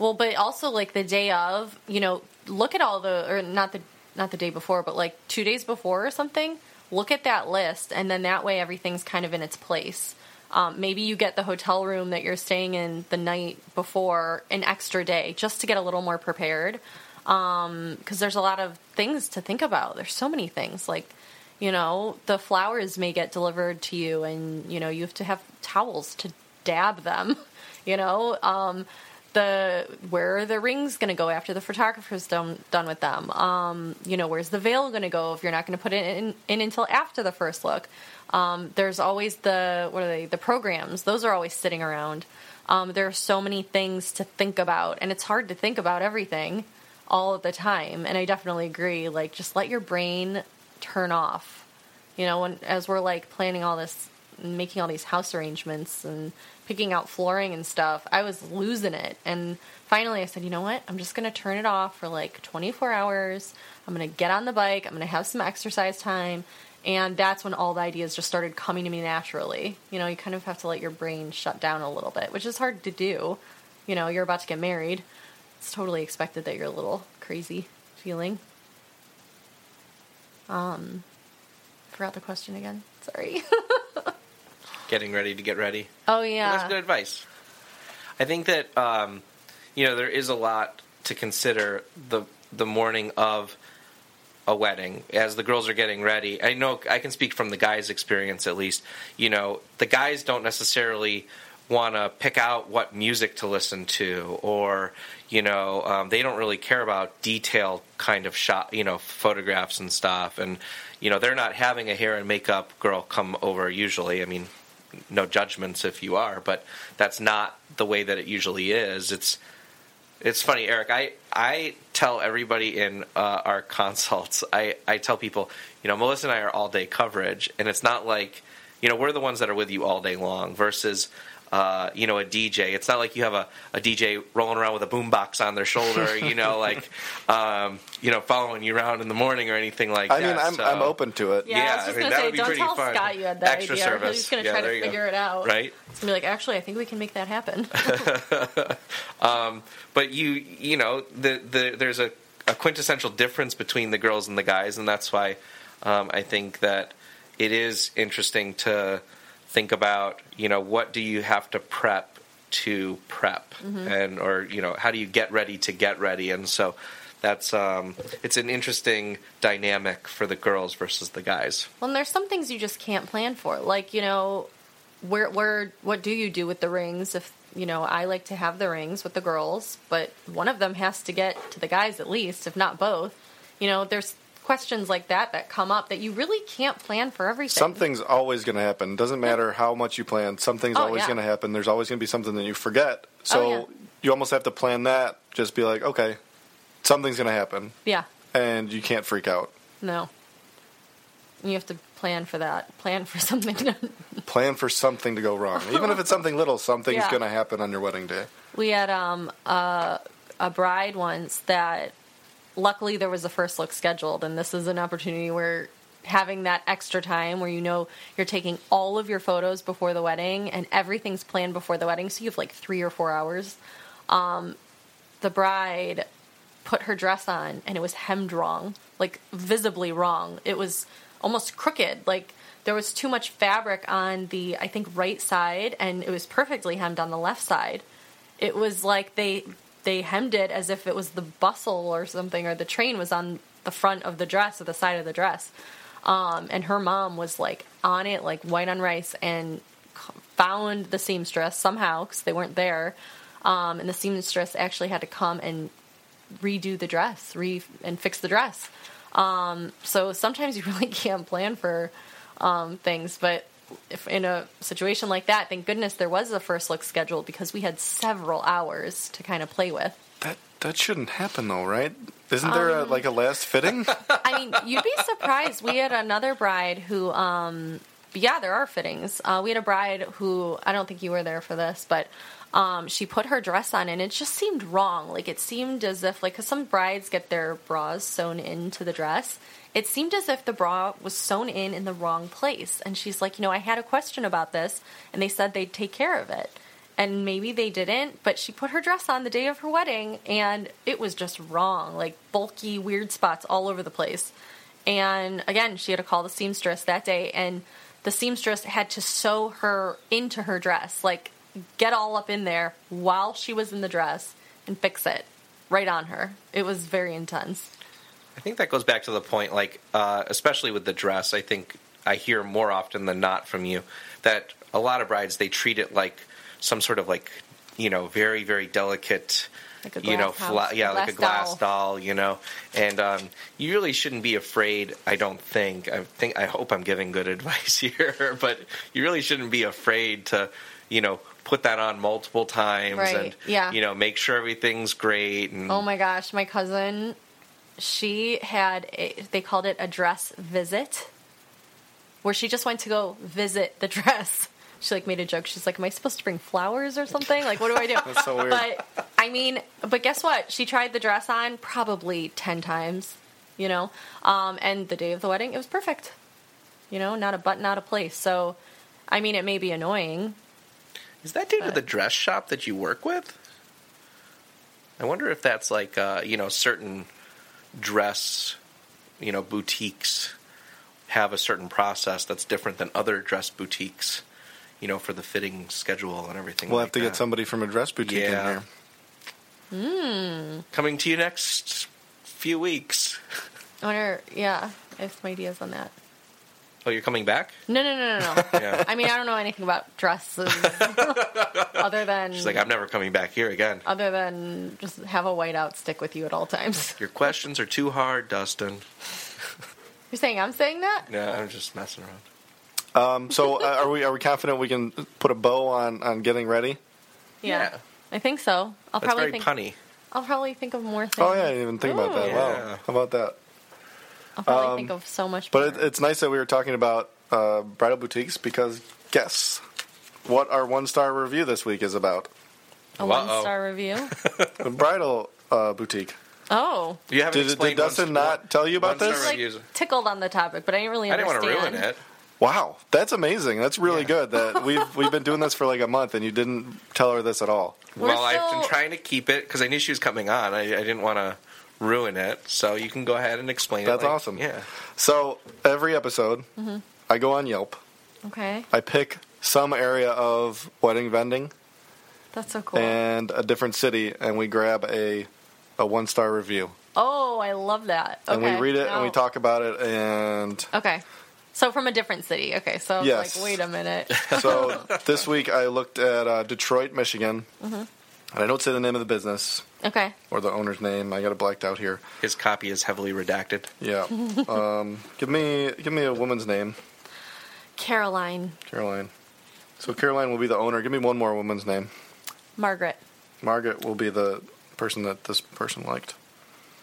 well, but also like the day of, you know, look at all the, or not the, not the day before, but like two days before or something, look at that list. And then that way everything's kind of in its place. Um, maybe you get the hotel room that you're staying in the night before an extra day just to get a little more prepared. Um, 'cause there's a lot of things to think about. There's so many things like, you know, the flowers may get delivered to you and, you know, you have to have towels to dab them, you know, um, the, where are the rings going to go after the photographer's done, done with them? Um, you know, where's the veil going to go if you're not going to put it in, in until after the first look? Um, there's always the, what are they, the programs. Those are always sitting around. Um, there are so many things to think about, and it's hard to think about everything all of the time. And I definitely agree, like, just let your brain turn off, you know, when, as we're like planning all this, making all these house arrangements and picking out flooring and stuff, I was losing it. And finally I said, you know what? I'm just going to turn it off for like twenty-four hours. I'm going to get on the bike. I'm going to have some exercise time. And that's when all the ideas just started coming to me naturally. You know, you kind of have to let your brain shut down a little bit, which is hard to do. You know, you're about to get married. It's totally expected that you're a little crazy feeling. Um, forgot the question again. Sorry. Getting ready to get ready. Oh, yeah. And that's good advice. I think that, um, you know, there is a lot to consider the the morning of a wedding as the girls are getting ready. I know I can speak from the guys' experience at least. You know, the guys don't necessarily want to pick out what music to listen to, or, you know, um, they don't really care about detailed kind of shot, you know, photographs and stuff. And, you know, they're not having a hair and makeup girl come over usually. I mean, no judgments if you are, but that's not the way that it usually is. It's it's funny, Eric. I, I tell everybody in uh, our consults, I, I tell people, you know, Melissa and I are all-day coverage, and it's not like, you know, we're the ones that are with you all day long versus, uh, you know, a D J. It's not like you have a, a D J rolling around with a boombox on their shoulder, you know, like, um, you know, following you around in the morning or anything like I that. I mean, I'm, so, I'm open to it. Yeah, yeah, I was just I mean, going to say, don't tell fun. Scott you had that Extra idea. Service. He's just going to yeah, try to figure go. it out. Right? It's going to be like, actually, I think we can make that happen. um, but you, you know, the, the, there's a, a quintessential difference between the girls and the guys, and that's why um, I think that it is interesting to think about, you know, what do you have to prep to prep, mm-hmm. and or, you know, how do you get ready to get ready? And so that's um, it's an interesting dynamic for the girls versus the guys. Well, and there's some things you just can't plan for, like, you know, where where what do you do with the rings? If, you know, I like to have the rings with the girls, but one of them has to get to the guys at least, if not both. You know, there's questions like that that come up that you really can't plan for everything. Something's always going to happen. Doesn't matter how much you plan. Something's oh, always yeah. going to happen. There's always going to be something that you forget. So oh, yeah. you almost have to plan that. Just be like, okay, something's going to happen. Yeah. And you can't freak out. No. You have to plan for that. Plan for something. To plan for something to go wrong. Even if it's something little, something's yeah. going to happen on your wedding day. We had um uh, a bride once that luckily, there was a first look scheduled, and this is an opportunity where having that extra time where you know you're taking all of your photos before the wedding and everything's planned before the wedding, so you have like three or four hours. Um, the bride put her dress on, and it was hemmed wrong, like visibly wrong. It was almost crooked. Like there was too much fabric on the, I think, right side, and it was perfectly hemmed on the left side. It was like they... They hemmed it as if it was the bustle or something, or the train was on the front of the dress or the side of the dress. Um, and her mom was, like, on it, like, white on rice, and found the seamstress somehow because they weren't there. Um, and the seamstress actually had to come and redo the dress re- and fix the dress. Um, so sometimes you really can't plan for um, things, but if in a situation like that, thank goodness there was a first look scheduled because we had several hours to kind of play with. That that shouldn't happen though, right? Isn't there um, a, like a last fitting? I mean, you'd be surprised. We had another bride who, um, yeah, there are fittings. Uh, we had a bride who, I don't think you were there for this, but um, she put her dress on and it just seemed wrong. Like it seemed as if, like, because some brides get their bras sewn into the dress. It seemed as if the bra was sewn in in the wrong place. And she's like, you know, I had a question about this, and they said they'd take care of it. And maybe they didn't, but she put her dress on the day of her wedding, and it was just wrong, like bulky, weird spots all over the place. And again, she had to call the seamstress that day, and the seamstress had to sew her into her dress, like get all up in there while she was in the dress and fix it right on her. It was very intense. I think that goes back to the point, like, uh, especially with the dress, I think I hear more often than not from you that a lot of brides, they treat it like some sort of, like, you know, very, very delicate, like a glass, you know, fla- yeah, glass like a glass doll. doll, you know. And um, you really shouldn't be afraid, I don't think. I think I hope I'm giving good advice here, but you really shouldn't be afraid to, you know, put that on multiple times right. and, yeah. you know, make sure everything's great. And oh, my gosh. My cousin, she had, a, they called it a dress visit, where she just went to go visit the dress. She, like, made a joke. She's like, am I supposed to bring flowers or something? Like, what do I do? That's so weird. But, I mean, but guess what? She tried the dress on probably ten times, you know? Um, and the day of the wedding, it was perfect. You know, not a button out of place. So, I mean, it may be annoying. Is that due but... to the dress shop that you work with? I wonder if that's, like, uh, you know, certain dress, you know, boutiques have a certain process that's different than other dress boutiques. You know, for the fitting schedule and everything. We'll like have to that. get somebody from a dress boutique yeah. in here. Mm. Coming to you next few weeks. I wonder, yeah, I have some ideas on that. Oh, you're coming back? No, no, no, no, no. yeah. I mean, I don't know anything about dresses. Other than... She's like, I'm never coming back here again. Other than just have a whiteout stick with you at all times. Your questions are too hard, Dustin. You're saying I'm saying that? No, I'm just messing around. Um, so uh, are we are we confident we can put a bow on, on getting ready? Yeah, yeah. I think so. I'll That's probably very think, punny. I'll probably think of more things. Oh, yeah, I didn't even think Ooh. about that. Wow. Yeah. How about that? I'll probably um, think of so much better. But it, it's nice that we were talking about uh, bridal boutiques because guess what our one-star review this week is about? A Uh-oh. one-star review? A bridal uh, boutique. Oh. You haven't did, explained did Dustin one, not tell you about this? I was like, tickled on the topic, but I didn't really understand. I didn't want to ruin it. Wow, that's amazing. That's really yeah. good that we've we've been doing this for like a month and you didn't tell her this at all. We're well, still... I've been trying to keep it because I knew she was coming on. I, I didn't want to ruin it, so you can go ahead and explain that's it. That's like, awesome. Yeah. So every episode, mm-hmm. I go on Yelp. Okay. I pick some area of wedding vending. That's so cool. And a different city, and we grab a a one-star review. Oh, I love that. Okay. And we read it, oh. and we talk about it, and... Okay. So from a different city. Okay, so yes. I was like, wait a minute. So this week I looked at uh, Detroit, Michigan. Mm-hmm. And I don't say the name of the business. Okay. Or the owner's name. I got it blacked out here. His copy is heavily redacted. Yeah. um, give me give me a woman's name. Caroline. Caroline. So Caroline will be the owner. Give me one more woman's name. Margaret. Margaret will be the person that this person liked.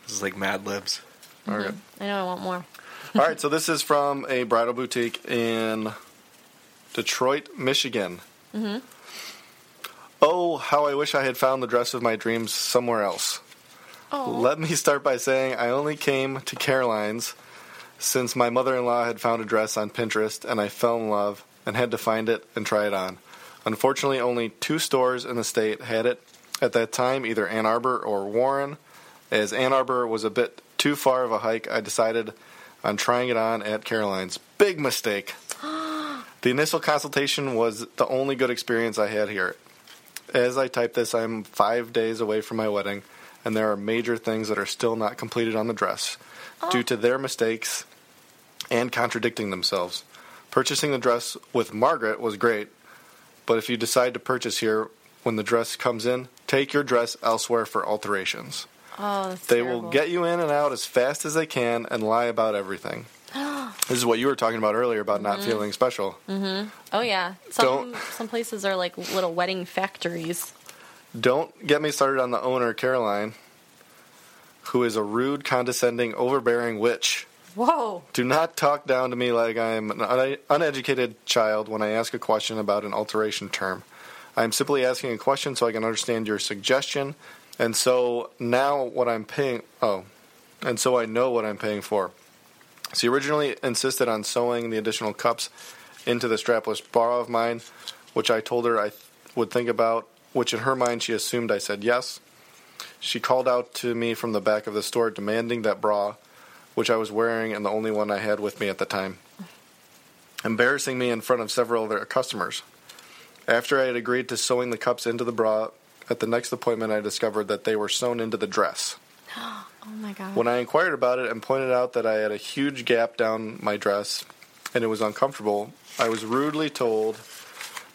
This is like Mad Libs. Mm-hmm. Margaret. I know I want more. All right, so this is from a bridal boutique in Detroit, Michigan. Mm-hmm. Oh, how I wish I had found the dress of my dreams somewhere else. Oh. Let me start by saying I only came to Caroline's since my mother-in-law had found a dress on Pinterest, and I fell in love and had to find it and try it on. Unfortunately, only two stores in the state had it at that time, either Ann Arbor or Warren. As Ann Arbor was a bit too far of a hike, I decided... I'm trying it on at Caroline's. Big mistake. The initial consultation was the only good experience I had here. As I type this, I'm five days away from my wedding, and there are major things that are still not completed on the dress oh. due to their mistakes and contradicting themselves. Purchasing the dress with Margaret was great, but if you decide to purchase here when the dress comes in, take your dress elsewhere for alterations. Oh, that's They terrible. Will get you in and out as fast as they can and lie about everything. This is what you were talking about earlier about not mm-hmm. feeling special. Mm-hmm. Oh, yeah. Some don't, some places are like little wedding factories. Don't get me started on the owner, Caroline, who is a rude, condescending, overbearing witch. Whoa. Do not talk down to me like I am an un- uneducated child when I ask a question about an alteration term. I am simply asking a question so I can understand your suggestion. And so now what I'm paying... Oh. And so I know what I'm paying for. She originally insisted on sewing the additional cups into the strapless bra of mine, which I told her I th- would think about, which in her mind she assumed I said yes. She called out to me from the back of the store demanding that bra, which I was wearing and the only one I had with me at the time, embarrassing me in front of several of their customers. After I had agreed to sewing the cups into the bra, at the next appointment I discovered that they were sewn into the dress. Oh my God. When I inquired about it and pointed out that I had a huge gap down my dress and it was uncomfortable, I was rudely told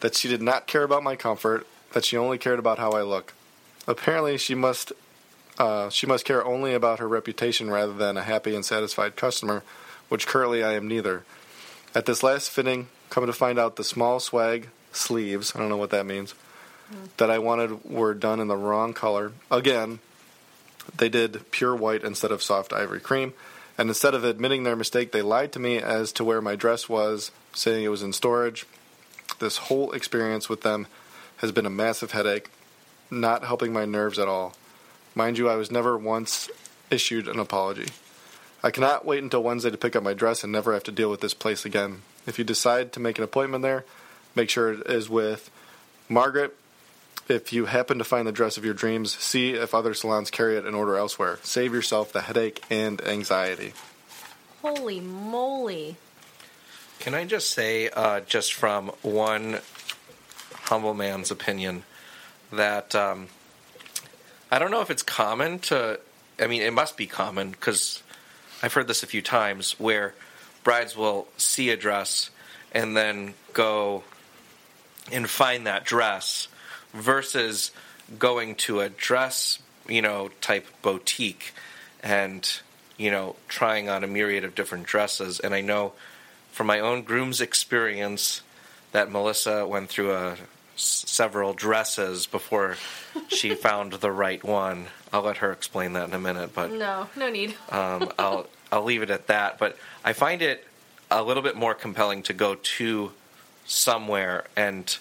that she did not care about my comfort, that she only cared about how I look. Apparently, she must uh, she must care only about her reputation rather than a happy and satisfied customer, which currently I am neither. At this last fitting, come to find out the small swag sleeves, I don't know what that means, that I wanted were done in the wrong color. Again, they did pure white instead of soft ivory cream, and instead of admitting their mistake, they lied to me as to where my dress was, saying it was in storage. This whole experience with them has been a massive headache, not helping my nerves at all. Mind you, I was never once issued an apology. I cannot wait until Wednesday to pick up my dress and never have to deal with this place again. If you decide to make an appointment there, make sure it is with Margaret. If you happen to find the dress of your dreams, see if other salons carry it and order elsewhere. Save yourself the headache and anxiety. Holy moly. Can I just say, uh, just from one humble man's opinion, that um, I don't know if it's common to... I mean, it must be common, because I've heard this a few times, where brides will see a dress and then go and find that dress... versus going to a dress, you know, type boutique and, you know, trying on a myriad of different dresses. And I know from my own groom's experience that Melissa went through a, several dresses before she found the right one. I'll let her explain that in a minute. But no, no need. um, I'll I'll leave it at that. But I find it a little bit more compelling to go to somewhere and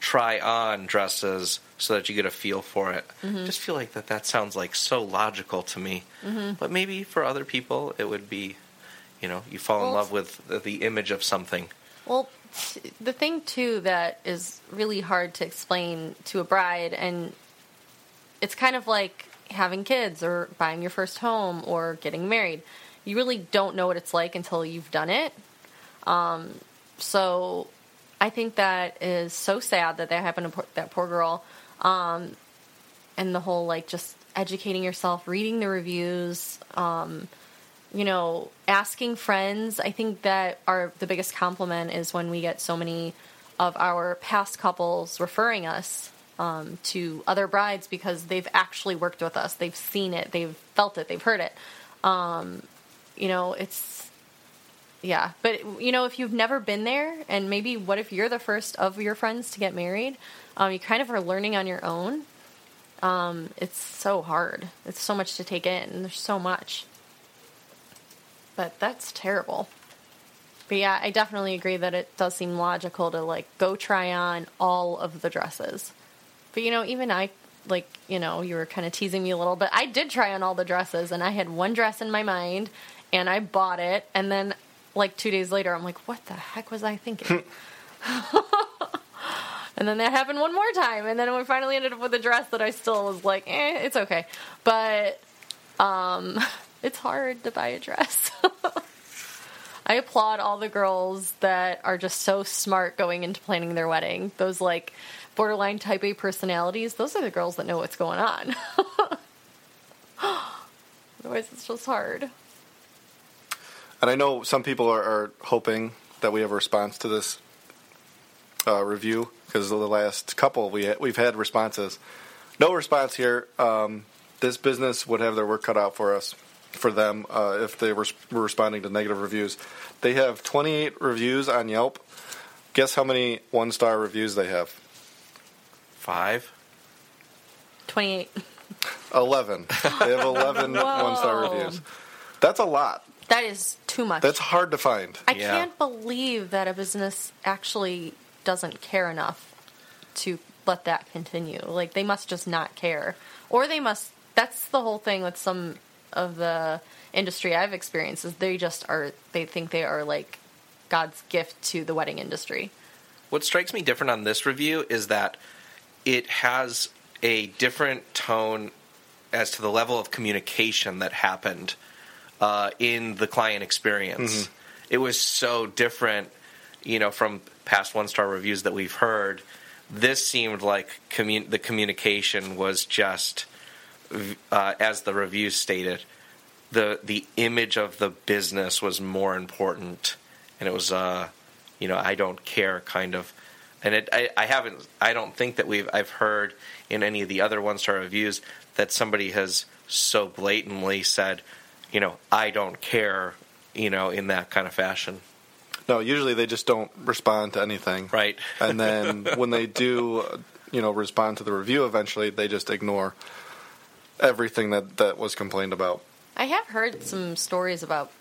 try on dresses so that you get a feel for it. Mm-hmm. Just feel like that that sounds like so logical to me. Mm-hmm. But maybe for other people it would be, you know, you fall well, in love with the, the image of something. Well, t- the thing too that is really hard to explain to a bride, and it's kind of like having kids or buying your first home or getting married. You really don't know what it's like until you've done it. Um, so... I think that is so sad that that happened to poor, that poor girl. Um, and the whole, like, just educating yourself, reading the reviews, um, you know, asking friends. I think that our the biggest compliment is when we get so many of our past couples referring us um, to other brides because they've actually worked with us. They've seen it. They've felt it. They've heard it. Um, you know, it's... Yeah, but, you know, if you've never been there, and maybe what if you're the first of your friends to get married, um, you kind of are learning on your own. Um, it's so hard. It's so much to take in. There's so much. But that's terrible. But, yeah, I definitely agree that it does seem logical to, like, go try on all of the dresses. But, you know, even I, like, you know, you were kind of teasing me a little, but I did try on all the dresses, and I had one dress in my mind, and I bought it, and then... like two days later, I'm like, what the heck was I thinking? And then that happened one more time. And then we finally ended up with a dress that I still was like, eh, it's okay. But um, it's hard to buy a dress. I applaud all the girls that are just so smart going into planning their wedding. Those, like, borderline type A personalities, those are the girls that know what's going on. Otherwise, it's just hard. And I know some people are, are hoping that we have a response to this uh, review because the last couple we ha- we've had responses. No response here. Um, this business would have their work cut out for us, for them, uh, if they were, were responding to negative reviews. They have twenty-eight reviews on Yelp. Guess how many one-star reviews they have? Five? twenty-eight. eleven. They have eleven one-star reviews. That's a lot. That is too much. That's hard to find. I yeah. can't believe that a business actually doesn't care enough to let that continue. Like, they must just not care. Or they must... That's the whole thing with some of the industry I've experienced, is they just are... They think they are, like, God's gift to the wedding industry. What strikes me different on this review is that it has a different tone as to the level of communication that happened uh, in the client experience. Mm-hmm. It was so different, you know, from past one-star reviews that we've heard. This seemed like commun- the communication was just, uh, as the review stated, the the image of the business was more important. And it was, uh, you know, I don't care kind of. And it, I, I haven't, I don't think that we've, I've heard in any of the other one-star reviews that somebody has so blatantly said, you know, I don't care, you know, in that kind of fashion. No, usually they just don't respond to anything. Right. And then when they do, you know, respond to the review eventually, they just ignore everything that, that was complained about. I have heard some stories about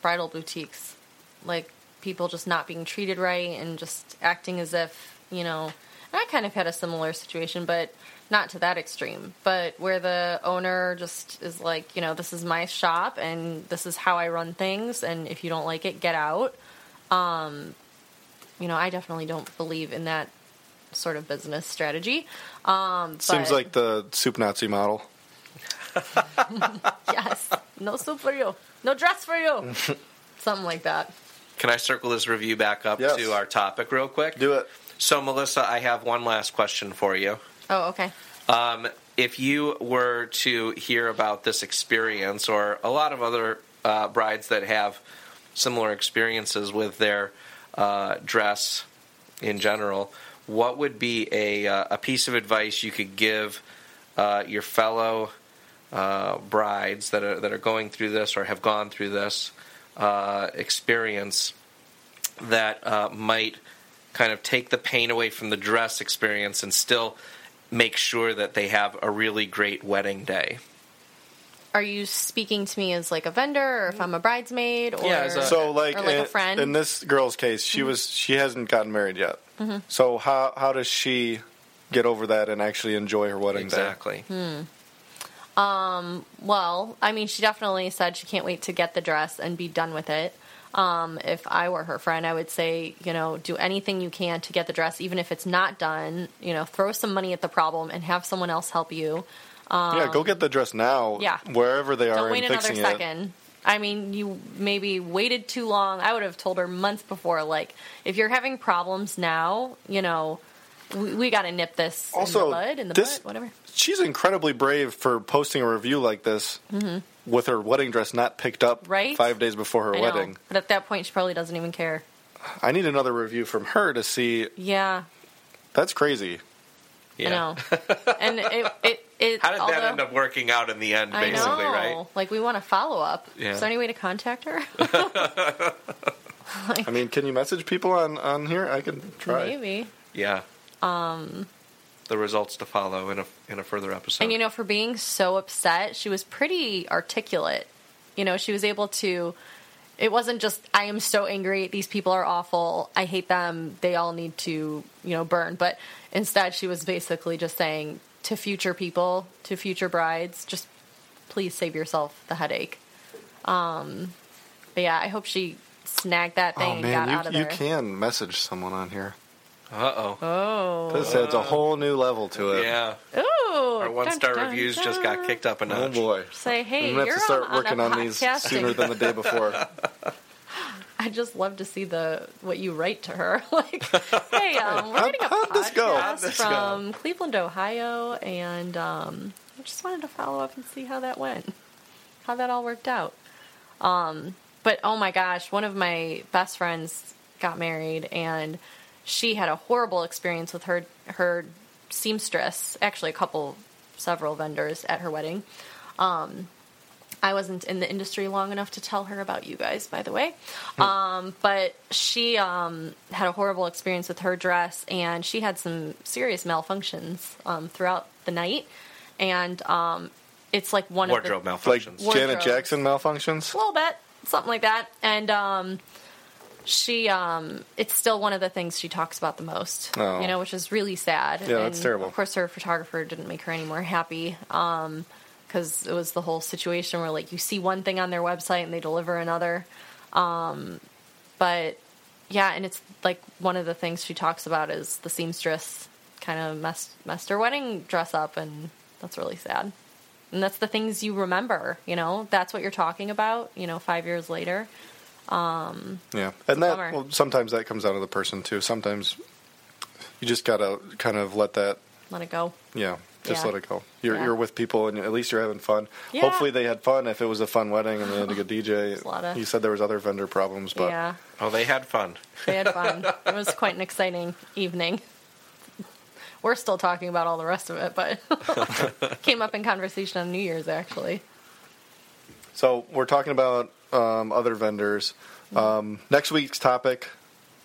bridal boutiques, like people just not being treated right and just acting as if, you know, and I kind of had a similar situation, but not to that extreme, but where the owner just is like, you know, this is my shop and this is how I run things, and if you don't like it, get out. Um, you know, I definitely don't believe in that sort of business strategy. Um, Seems but... like the soup Nazi model. Yes. No soup for you. No dress for you. Something like that. Can I circle this review back up yes. to our topic real quick? Do it. So, Melissa, I have one last question for you. Oh, okay. Um, if you were to hear about this experience, or a lot of other uh, brides that have similar experiences with their uh, dress in general, what would be a, uh, a piece of advice you could give uh, your fellow uh, brides that are, that are going through this or have gone through this uh, experience that uh, might kind of take the pain away from the dress experience and still make sure that they have a really great wedding day? Are you speaking to me as, like, a vendor, or if I'm a bridesmaid, or, yeah, a, so like, or like in, a friend? In this girl's case, she mm-hmm. was she hasn't gotten married yet. Mm-hmm. So how how does she get over that and actually enjoy her wedding exactly. day? Exactly. Hmm. Um, well, I mean, she definitely said she can't wait to get the dress and be done with it. Um, if I were her friend, I would say, you know, do anything you can to get the dress, even if it's not done. You know, throw some money at the problem and have someone else help you. Um, yeah, go get the dress now, yeah. wherever they are in fixing it. Don't wait another second. It. I mean, you maybe waited too long. I would have told her months before, like, if you're having problems now, you know, we, we got to nip this also, in the bud, in the this, butt, whatever. She's incredibly brave for posting a review like this mm-hmm. with her wedding dress not picked up right? five days before her I wedding. Know. But at that point, she probably doesn't even care. I need another review from her to see. Yeah. That's crazy. Yeah. I know. And it... it It, How did although, that end up working out in the end, basically, I know. Right? Like, we want a follow-up. Yeah. Is there any way to contact her? Like, I mean, can you message people on, on here? I can try. Maybe. Yeah. Um, the results to follow in a in a further episode. And, you know, for being so upset, she was pretty articulate. You know, she was able to... It wasn't just, I am so angry, these people are awful, I hate them, they all need to, you know, burn. But instead, she was basically just saying... To future people, to future brides, just please save yourself the headache. Um, but yeah, I hope she snagged that thing oh, and man, got you, out of there. You can message someone on here. Uh-oh. Oh. This adds a whole new level to it. Yeah. Ooh. Our one-star dun, dun, reviews dun. Just got kicked up a notch. Oh, boy. Say, hey, you're on I'm going to have to start on, working on, on these sooner than the day before. I'd just love to see the what you write to her. Like, hey, um, we're getting a How'd podcast from go? Cleveland, Ohio, and um, I just wanted to follow up and see how that went, how that all worked out. Um, but, oh, my gosh, one of my best friends got married, and she had a horrible experience with her her seamstress, actually a couple several vendors at her wedding. Um, I wasn't in the industry long enough to tell her about you guys, by the way. Um, but she um, had a horrible experience with her dress, and she had some serious malfunctions um, throughout the night. And um, it's like one wardrobe of the... malfunctions. Like wardrobe. Janet Jackson malfunctions? A little bit. Something like that. And um, she... Um, it's still one of the things she talks about the most, oh. you know, which is really sad. Yeah, and that's terrible. Of course, her photographer didn't make her any more happy. Um Because it was the whole situation where, like, you see one thing on their website and they deliver another. Um, but, yeah, and it's, like, one of the things she talks about is the seamstress kind of messed, messed her wedding dress up, and that's really sad. And that's the things you remember, you know? That's what you're talking about, you know, five years later. Um, yeah, and that well, sometimes that comes out of the person, too. Sometimes you just got to kind of let that... Let it go. Yeah. Just yeah. let it go. You're yeah. you're with people, and at least you're having fun. Yeah. Hopefully they had fun. If it was a fun wedding and they had a good D J, a of... you said there was other vendor problems, but yeah. oh, they had fun. They had fun. It was quite an exciting evening. We're still talking about all the rest of it, but came up in conversation on New Year's actually. So we're talking about um, other vendors. Um, next week's topic,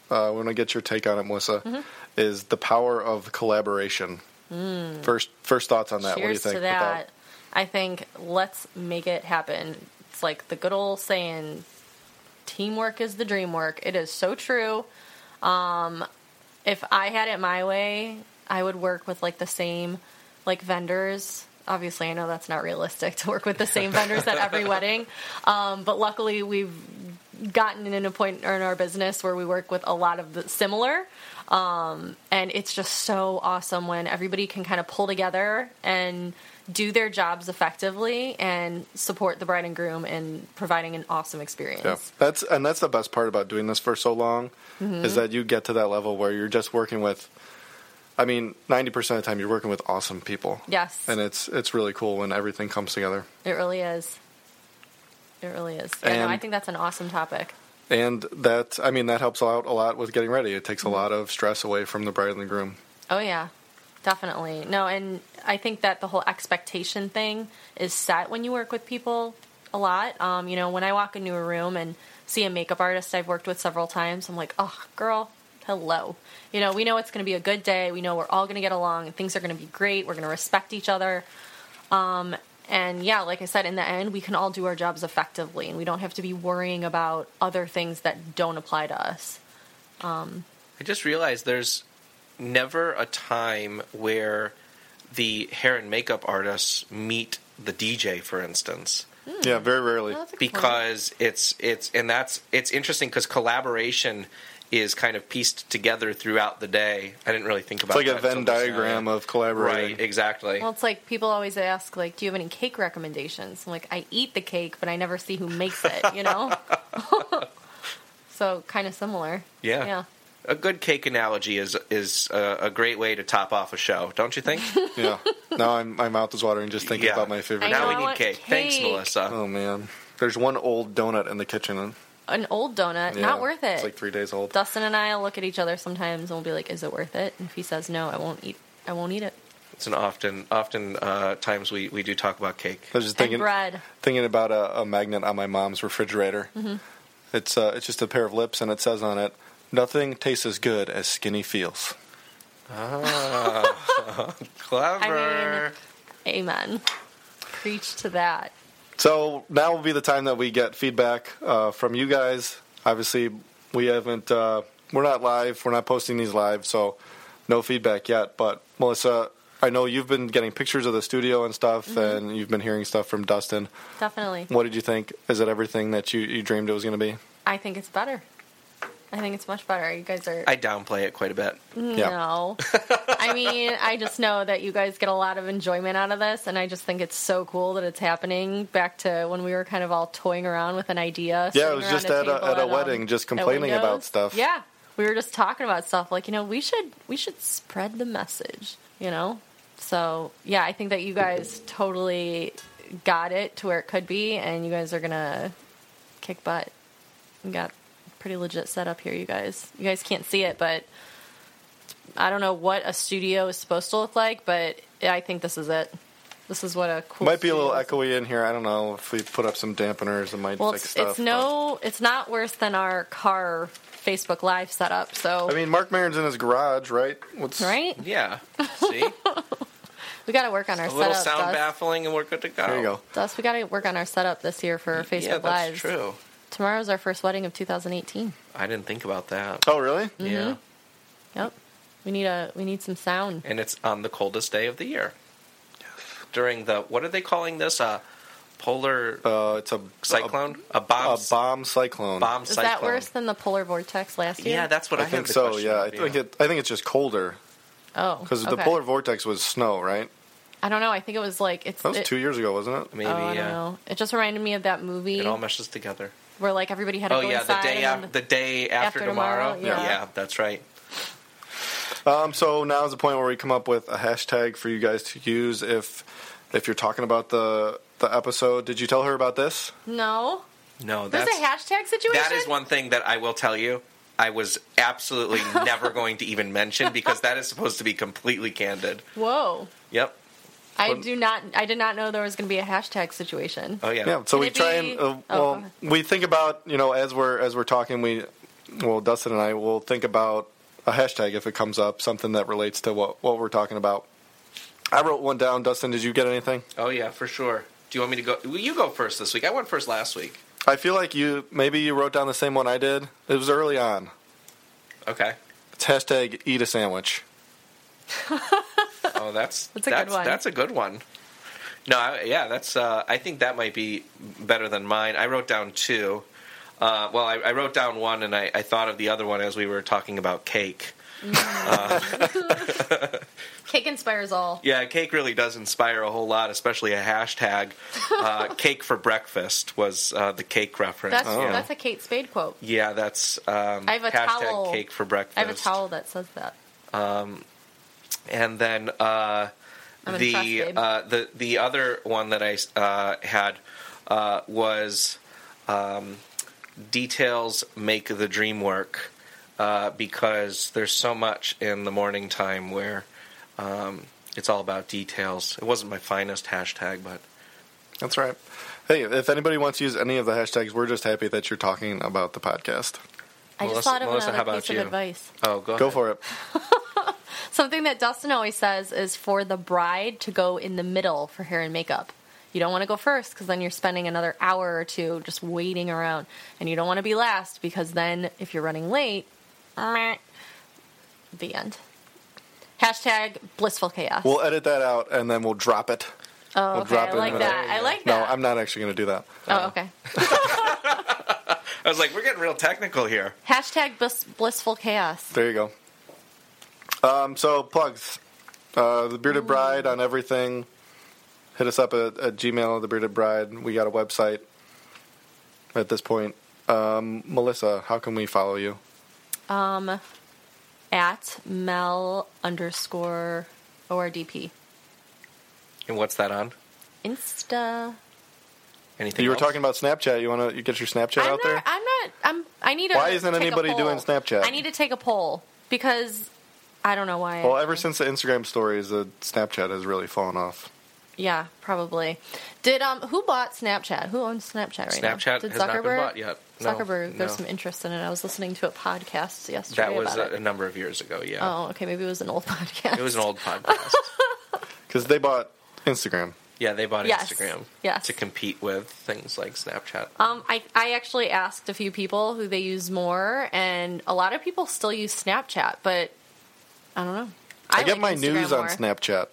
uh, when I get your take on it, Melissa, mm-hmm. is the power of collaboration. Mm. First, first thoughts on that. Cheers what do you think? To that. Without... I think let's make it happen. It's like the good old saying, teamwork is the dream work. It is so true. Um, if I had it my way, I would work with like the same like vendors. Obviously, I know that's not realistic to work with the same vendors at every wedding. Um, but luckily, we've gotten in a point in our business where we work with a lot of the similar. Um, and it's just so awesome when everybody can kind of pull together and do their jobs effectively and support the bride and groom in providing an awesome experience. Yeah. That's, and that's the best part about doing this for so long mm-hmm. is that you get to that level where you're just working with, I mean, ninety percent of the time you're working with awesome people. Yes. And it's, it's really cool when everything comes together. It really is. It really is. Yeah, and, no, I think that's an awesome topic. And that, I mean, that helps out a lot with getting ready. It takes a lot of stress away from the bride and the groom. Oh, yeah. Definitely. No, and I think that the whole expectation thing is set when you work with people a lot. Um, you know, when I walk into a room and see a makeup artist I've worked with several times, I'm like, oh, girl, hello. You know, we know it's going to be a good day. We know we're all going to get along. Things are going to be great. We're going to respect each other. Um And, yeah, like I said, in the end, we can all do our jobs effectively, and we don't have to be worrying about other things that don't apply to us. Um, I just realized there's never a time where the hair and makeup artists meet the D J, for instance. Mm. Yeah, very rarely. Oh, because point. it's it's and that's it's interesting because collaboration is kind of pieced together throughout the day. I didn't really think about that. It's like that a Venn diagram of collaborating. Right, exactly. Well, it's like people always ask, like, do you have any cake recommendations? I'm like, I eat the cake, but I never see who makes it, you know? So kind of similar. Yeah. Yeah. A good cake analogy is is a, a great way to top off a show, don't you think? Yeah. Now I'm, my mouth is watering just thinking yeah. about my favorite. I now we need cake. cake. Thanks, Melissa. Oh, man. There's one old donut in the kitchen. An old donut, yeah, not worth it. It's like three days old. Dustin and I will look at each other sometimes and we'll be like, "Is it worth it?" And if he says no, I won't eat. I won't eat it. It's an often, often uh, times we, we do talk about cake. I was just thinking, and bread. Thinking about a, a magnet on my mom's refrigerator. Mm-hmm. It's uh, it's just a pair of lips, and it says on it, "Nothing tastes as good as skinny feels." Ah, clever. I mean, amen. Preach to that. So now will be the time that we get feedback uh, from you guys. Obviously, we haven't, uh, we're not live. We're not posting these live, so no feedback yet. But, Melissa, I know you've been getting pictures of the studio and stuff, mm-hmm. and you've been hearing stuff from Dustin. Definitely. What did you think? Is it everything that you, you dreamed it was going to be? I think it's better. I think it's much better. You guys are... I downplay it quite a bit. No. Yeah. I mean, I just know that you guys get a lot of enjoyment out of this, and I just think it's so cool that it's happening. Back to when we were kind of all toying around with an idea. Yeah, it was just a at, a, at a wedding, um, just complaining about stuff. Yeah. We were just talking about stuff. Like, you know, we should we should spread the message, you know? So, yeah, I think that you guys totally got it to where it could be, and you guys are going to kick butt. You got... pretty legit setup here, you guys. You guys can't see it, but I don't know what a studio is supposed to look like, but I think this is it. This is what a cool might be a little echoey in here. I don't know if we put up some dampeners. It might well, fix it's, stuff. It's no, but. It's not worse than our car Facebook Live setup. So I mean, Mark Maron's in his garage, right? What's, right? Yeah. See, we got to work on our a setup. A little sound Dust. Baffling, and we're good to go. There you go, Dust. We got to work on our setup this year for our Facebook yeah, that's Lives. True. Tomorrow's our first wedding of two thousand eighteen. I didn't think about that. Oh, really? Mm-hmm. Yeah. Yep. We need a we need some sound. And it's on the coldest day of the year. During the, what are they calling this? A polar uh, it's a cyclone? A, a bomb A bomb cyclone. Bomb Is cyclone. That worse than the polar vortex last year? Yeah, that's what I, I think so, yeah. I think, it, I think it's just colder. Oh, because okay. The polar vortex was snow, right? I don't know. I think it was like... it's. That was it, two years ago, wasn't it? Maybe, oh, I yeah. don't know. It just reminded me of that movie. It all meshes together. Where like everybody had to oh, go yeah, inside. Oh, yeah, the, the day after, after tomorrow. tomorrow. Yeah. yeah, that's right. Um, so now is the point where we come up with a hashtag for you guys to use if if you're talking about the the episode. Did you tell her about this? No. No. That's, There's a hashtag situation? That is one thing that I will tell you I was absolutely never going to even mention because that is supposed to be completely candid. Whoa. Yep. I do not. I did not know there was going to be a hashtag situation. Oh, yeah. Yeah so Can we try be... and uh, well, oh. we think about, you know, as we're as we're talking, we well, Dustin and I will think about a hashtag if it comes up, something that relates to what, what we're talking about. I wrote one down. Dustin, did you get anything? Oh, yeah, for sure. Do you want me to go? Well, you go first this week. I went first last week. I feel like you maybe you wrote down the same one I did. It was early on. Okay. It's hashtag eat a sandwich. oh, that's that's a, that's, good one. that's a good one. No, I, yeah, that's. Uh, I think that might be better than mine. I wrote down two. Uh, well, I, I wrote down one, and I, I thought of the other one as we were talking about cake. Mm. Uh, cake inspires all. Yeah, cake really does inspire a whole lot, especially a hashtag. Uh, cake for breakfast was uh, the cake reference. That's, oh. that's a Kate Spade quote. Yeah, that's um, I have a hashtag towel. Cake for breakfast. I have a towel that says that. Um, and then uh, the uh, the the other one that I uh, had uh, was. Um, Details make the dream work uh, because there's so much in the morning time where um, it's all about details. It wasn't my finest hashtag, but... That's right. Hey, if anybody wants to use any of the hashtags, we're just happy that you're talking about the podcast. I just Melissa, thought of Melissa, another piece of you? advice. Oh, go Go ahead. for it. Something that Dustin always says is for the bride to go in the middle for hair and makeup. You don't want to go first because then you're spending another hour or two just waiting around. And you don't want to be last because then if you're running late, meh, the end. Hashtag blissful chaos. We'll edit that out and then we'll drop it. Oh, we'll okay. drop I like it that. I like that. No, I'm not actually going to do that. Oh, okay. I was like, we're getting real technical here. Hashtag bliss- blissful chaos. There you go. Um, so, plugs. Uh, the Bearded Ooh. Bride on everything. Hit us up at, at Gmail, The Bearded Bride. We got a website at this point. Um, Melissa, how can we follow you? Um, at Mel underscore O R D P. And what's that on? Insta. Anything? You else? were talking about Snapchat. You want to you get your Snapchat I'm out not, there? I'm not. I'm. I need. A, why isn't anybody doing Snapchat? I need to take a poll because I don't know why. Well, ever since the Instagram stories, the Snapchat has really fallen off. Yeah, probably. Did um who bought Snapchat? Who owns Snapchat right Snapchat now? Snapchat has not been bought yet. No, Zuckerberg, no. There's some interest in it. I was listening to a podcast yesterday. That was about a, a number of years ago, yeah. Oh, okay, maybe it was an old podcast. It was an old podcast. Because they bought Instagram. Yeah, they bought yes. Instagram yes. to compete with things like Snapchat. Um, I, I actually asked a few people who they use more, and a lot of people still use Snapchat, but I don't know. I, I get like my Instagram news more. on Snapchat.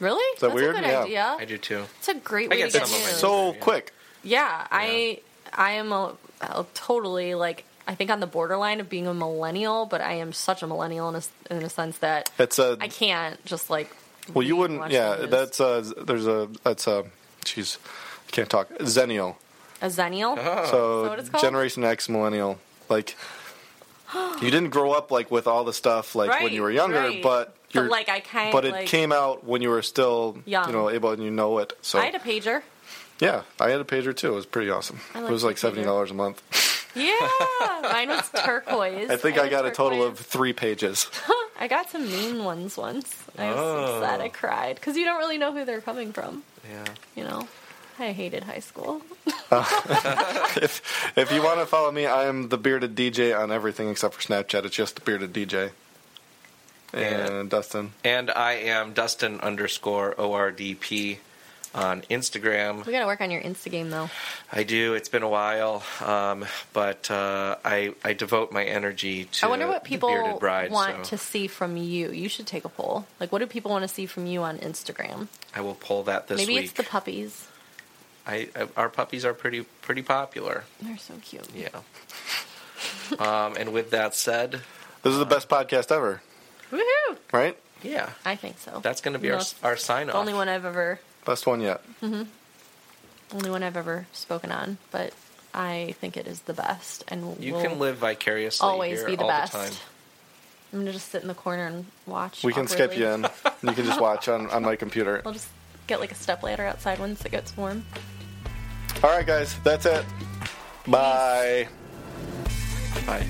Really? Is that That's weird? a good yeah. idea. I do too. It's a great way I get to get news. It's so yeah. quick. Yeah, yeah, I I am a, a totally like I think on the borderline of being a millennial, but I am such a millennial in a, in a sense that it's a, I can't just like. Well, you wouldn't. Yeah, the that's a, there's a that's a. Jeez, I can't talk. Zennial. A zennial. Oh. So what it's called? Generation X millennial. Like you didn't grow up like with all the stuff like right, when you were younger, right. but. But, like, I kind but it like, came out when you were still, young. you know, able and you know it. So I had a pager. Yeah, I had a pager, too. It was pretty awesome. It was like seventy dollars pager. a month. Yeah, mine was turquoise. I think I, I got turquoise. a total of three pages. I got some mean ones once. I was oh. so sad I cried. Because you don't really know who they're coming from. Yeah. You know, I hated high school. uh, if if you want to follow me, I am The Bearded D J on everything except for Snapchat. It's just The Bearded D J. And, and Dustin. And I am Dustin underscore O R D P on Instagram. We got to work on your Insta game, though. I do. It's been a while. Um, but uh, I, I devote my energy to I wonder what people The Bearded Bride, want so. to see from you. You should take a poll. Like, what do people want to see from you on Instagram? I will poll that this Maybe week. Maybe it's the puppies. I, I Our puppies are pretty pretty popular. They're so cute. Yeah. um, and with that said... This is the uh, best podcast ever. Woohoo! Right? Yeah. I think so. That's going to be Most, our, our sign-off. Only one I've ever... Best one yet. Mm-hmm. Only one I've ever spoken on, but I think it is the best. And you can live vicariously always here be the all best. The time. I'm going to just sit in the corner and watch. We awkwardly. can skip you in. You can just watch on, on my computer. We'll just get like a stepladder outside once it gets warm. All right, guys. That's it. Bye. Bye.